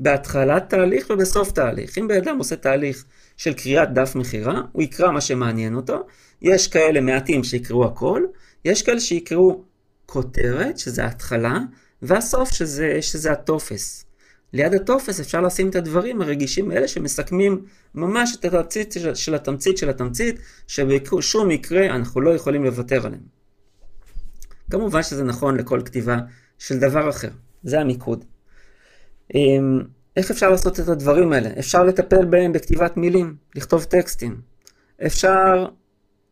בהתחלת תהליך ובסוף תהליך. אם באדם עושה תהליך של קריאת דף מחירה, הוא יקרא מה שמעניין אותו. יש כאלה מעטים שיקראו הכל, יש כאלה שיקראו כותרת, שזה ההתחלה, והסוף שזה הטופס. ליד הטופס אפשר לשים את הדברים הרגישים האלה שמסכמים ממש את התמצית של התמצית של התמצית, שבשום מקרה אנחנו לא יכולים לוותר עליהם. כמובן שזה נכון לכל כתיבה של דבר אחר. זה המיקוד. איך אפשר לעשות את הדברים האלה? אפשר לטפל בהם בכתיבת מילים, לכתוב טקסטים. אפשר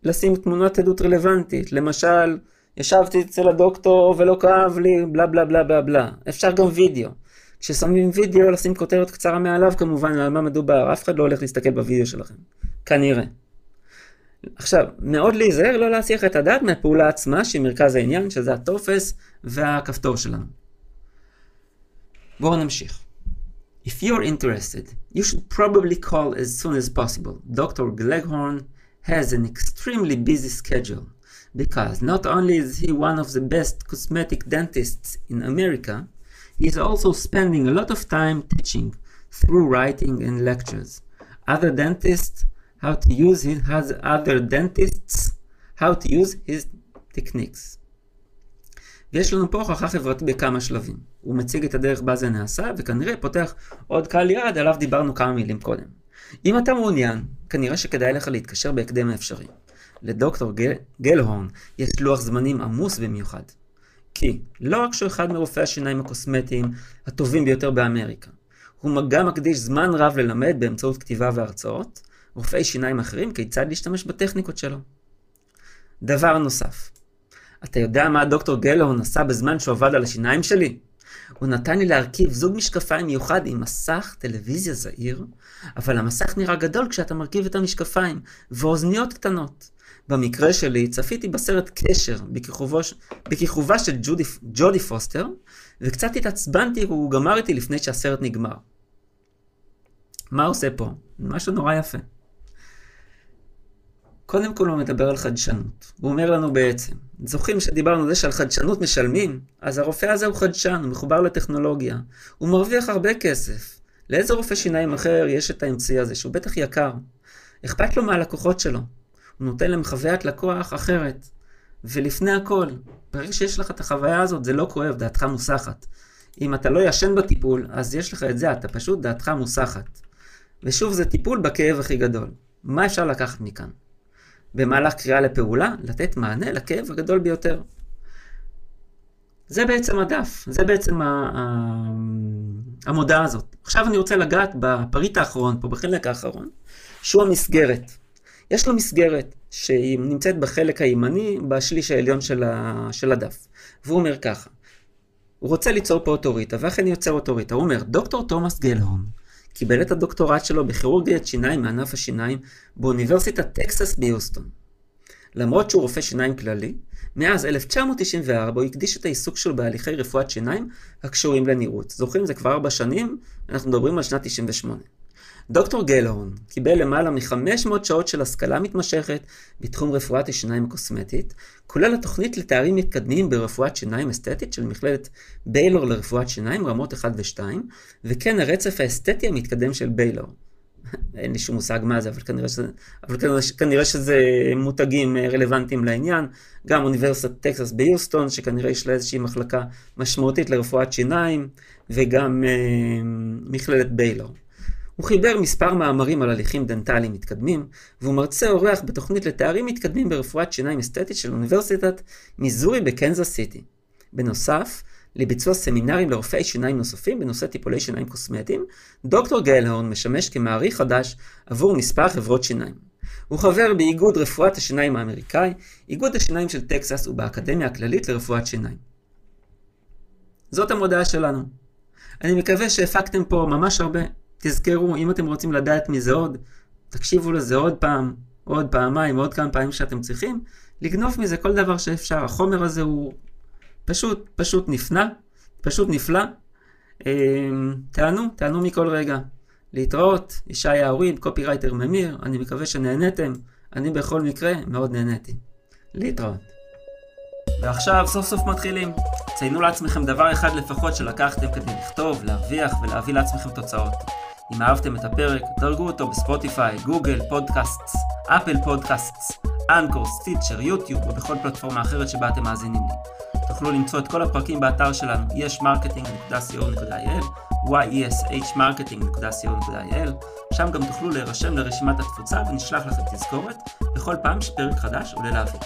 לשים תמונת עדות רלוונטית. למשל, ישבתי אצל הדוקטור ולא כאב לי, בלה בלה בלה בלה בלה. אפשר גם וידאו. כששמים וידאו, לשים כותרת קצרה מעליו, כמובן, על מה מדובר. אף אחד לא הולך להסתכל בוידאו שלכם. כנראה. עכשיו, מאוד להיזהר לא להסיח את הדעת מהפעולה עצמה, שהיא מרכז העניין, שזה הטופס והכפתור שלנו. בואו נמשיך. If you're interested, you should probably call as soon as possible. Dr. Gleghorn has an extremely busy schedule because not only is he one of the best cosmetic dentists in America, he is also spending a lot of time teaching through writing and lectures. How to use his techniques. ויש לנו פה הוכחה חברתית בכמה שלבים. הוא מציג את הדרך בה זה נעשה, וכנראה פותח עוד קהל יעד, עליו דיברנו כמה מילים קודם. אם אתה מעוניין, כנראה שכדאי לך להתקשר בהקדם האפשרי. לדוקטור גלהורן יש לוח זמנים עמוס במיוחד. כי לא רק שהוא אחד מרופאי השיניים הקוסמטיים הטובים ביותר באמריקה, הוא גם מקדיש זמן רב ללמד באמצעות כתיבה והרצאות, רופאי שיניים אחרים כיצד להשתמש בטכניקות שלו. דבר נוסף. אתה יודע מה דוקטור גלהורן עשה בזמן שהוא עבד על השיניים שלי? הוא נתן לי להרכיב זוג משקפיים מיוחד עם מסך טלוויזיה זעיר, אבל המסך נראה גדול כשאתה מרכיב את המשקפיים, ואוזניות קטנות. במקרה שלי צפיתי בסרט קשר בכיכובה של ג'ודי פוסטר, וקצת התעצבנתי והוא גמר איתי לפני שהסרט נגמר. מה עושה פה? משהו נורא יפה. קודם כל הוא מדבר על חדשנות. הוא אומר לנו בעצם, זוכרים שדיברנו על זה שעל חדשנות משלמים? אז הרופא הזה הוא חדשן, הוא מחובר לטכנולוגיה. הוא מרוויח הרבה כסף. לאיזה רופא שיניים אחר יש את האמצעי הזה, שהוא בטח יקר. אכפת לו מהלקוחות שלו. הוא נותן להם חוויית לקוח אחרת. ולפני הכל, ברגע שיש לך את החוויה הזאת, זה לא כואב, דעתך מוסחת. אם אתה לא ישן בטיפול, אז יש לך את זה, אתה פשוט דעתך מוסחת. ושוב, זה טיפול בכאב הכי גדול. מה אפשר לקחת מכאן? במהלך קריאה לפעולה, לתת מענה לכאב הגדול ביותר. זה בעצם הדף, זה בעצם המודעה הזאת. עכשיו אני רוצה לגעת בפריט האחרון, פה בחלק האחרון, שהוא המסגרת. יש לו מסגרת שהיא נמצאת בחלק הימני, בשליש העליון של הדף. והוא אומר ככה, הוא רוצה ליצור פה אוטוריטה, ואכן יוצר אוטוריטה. הוא אומר, דוקטור תומאס גלהורן, קיבל את הדוקטורט שלו בכירורגיית שיניים מענף השיניים באוניברסיטת טקסס ביוסטון. למרות שהוא רופא שיניים כללי, מאז 1994 הוא הקדיש את העיסוק שלו בהליכי רפואת שיניים הקשורים לנראות. זוכרים, זה כבר 4 שנים, אנחנו מדברים על שנת 98. דוקטור גלהון קיבל למעלה מ-500 שעות של השכלה מתמשכת בתחום רפואת השיניים הקוסמטית, כולל התוכנית לתארים מתקדמים ברפואת שיניים אסתטית של מכללת ביילור לרפואת שיניים רמות 1 ו-2, וכן הרצף האסתטי המתקדם של ביילור. אין לי שום מושג מה זה, אבל כנראה שזה מותגים רלוונטיים לעניין. גם אוניברסיטת טקסס ביוסטון, שכנראה יש לה איזושהי מחלקה משמעותית לרפואת שיניים, וגם מכללת ביילור. הוא חיבר מספר מאמרים על הליכים דנטליים מתקדמים, והוא מרצה אורח בתוכנית לתארים מתקדמים ברפואת שיניים אסתטית של אוניברסיטת מיזורי בקנזס סיטי. בנוסף, לביצוע סמינרים לרופאי שיניים נוספים בנושא טיפולי שיניים קוסמטיים, דוקטור גלהון משמש כמעריך חדש עבור מספר חברות שיניים. הוא חבר באיגוד רפואת השיניים האמריקאי, איגוד השיניים של טקסס ובאקדמיה הכללית לרפואת שיניים. זאת המודעה שלנו. אני מקווה שהפקתם פה ממש הרבה. תזכרו, אם אתם רוצים לדעת מי זה עוד, תקשיבו לזה עוד פעם, עוד פעמיים, עוד כמה פעמים שאתם צריכים, לגנוב מזה כל דבר שאפשר. החומר הזה הוא פשוט נפלא, פשוט נפלא. תענו מכל רגע. להתראות, ישעיהו ריב, קופירייטר ממיר, אני מקווה שנהנתם, אני בכל מקרה מאוד נהניתי. להתראות. ועכשיו סוף סוף מתחילים. ציינו לעצמכם דבר אחד לפחות שלקחתם כדי לכתוב, להרוויח ולהביא לעצמכם תוצאות. אם אהבתם את הפרק, דרגו אותו בספוטיפיי, גוגל, פודקאסטס, אפל פודקאסטס, אנקור, סטיצ'ר, יוטיוב ובכל פלטפורמה אחרת שבה אתם מאזינים לי. תוכלו למצוא את כל הפרקים באתר שלנו yeshmarketing.co.il yeshmarketing.co.il. שם גם תוכלו להירשם לרשימת התפוצה ונשלח לכם תזכורת בכל פעם שפרק חדש עולה לאוויר.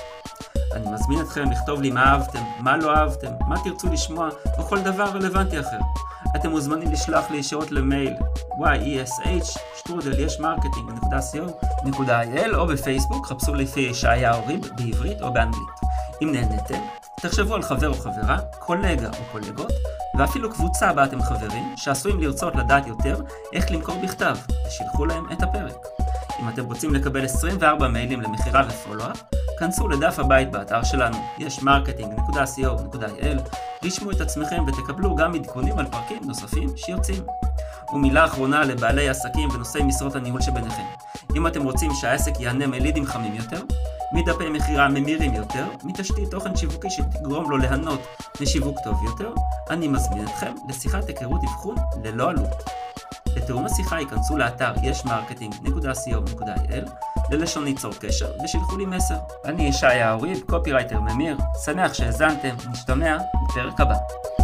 אני מזמין אתכם לכתוב לי מה אהבתם, מה לא אהבתם, מה תרצו לשמוע או כל דבר רלוונטי אחר. אתם מוזמנים לשלוח לי ישירות למייל yesh@yeshmarketing.co.il או בפייסבוק, חפשו לפי ישעיהו ריב בעברית או באנגלית. אם נהנתם, תחשבו על חבר או חברה, קולגה או קולגות, ואפילו קבוצה בה אתם חברים, שעשויים לרצות לדעת יותר איך למכור בכתב, ושילחו להם את הפרק. אם אתם רוצים לקבל 24 מיילים למכירה ופולו-אפ, כנסו לדף הבית באתר שלנו, yeshmarketing.co.il, רשמו את עצמכם ותקבלו גם עדכונים על פרקים נוספים שיוצאים. ומילה אחרונה לבעלי עסקים ונושאי משרות הניהול שביניכם. אם אתם רוצים שהעסק יענה מלידים חמים יותר, מדפי מחירה ממירים יותר, מתשתית תוכן שיווקי שתגרום לו ליהנות משיווק טוב יותר, אני מזמין אתכם לשיחת היכרות אבחון ללא עלות. לתאום השיחה ייכנסו לאתר yeshmarketing.co.il ללשון ליצור קשר ושילחו לי מסר. אני ישעיהו ריב, קופירייטר ממיר, שמח שהזנתם, נשתמע בפרק הבא.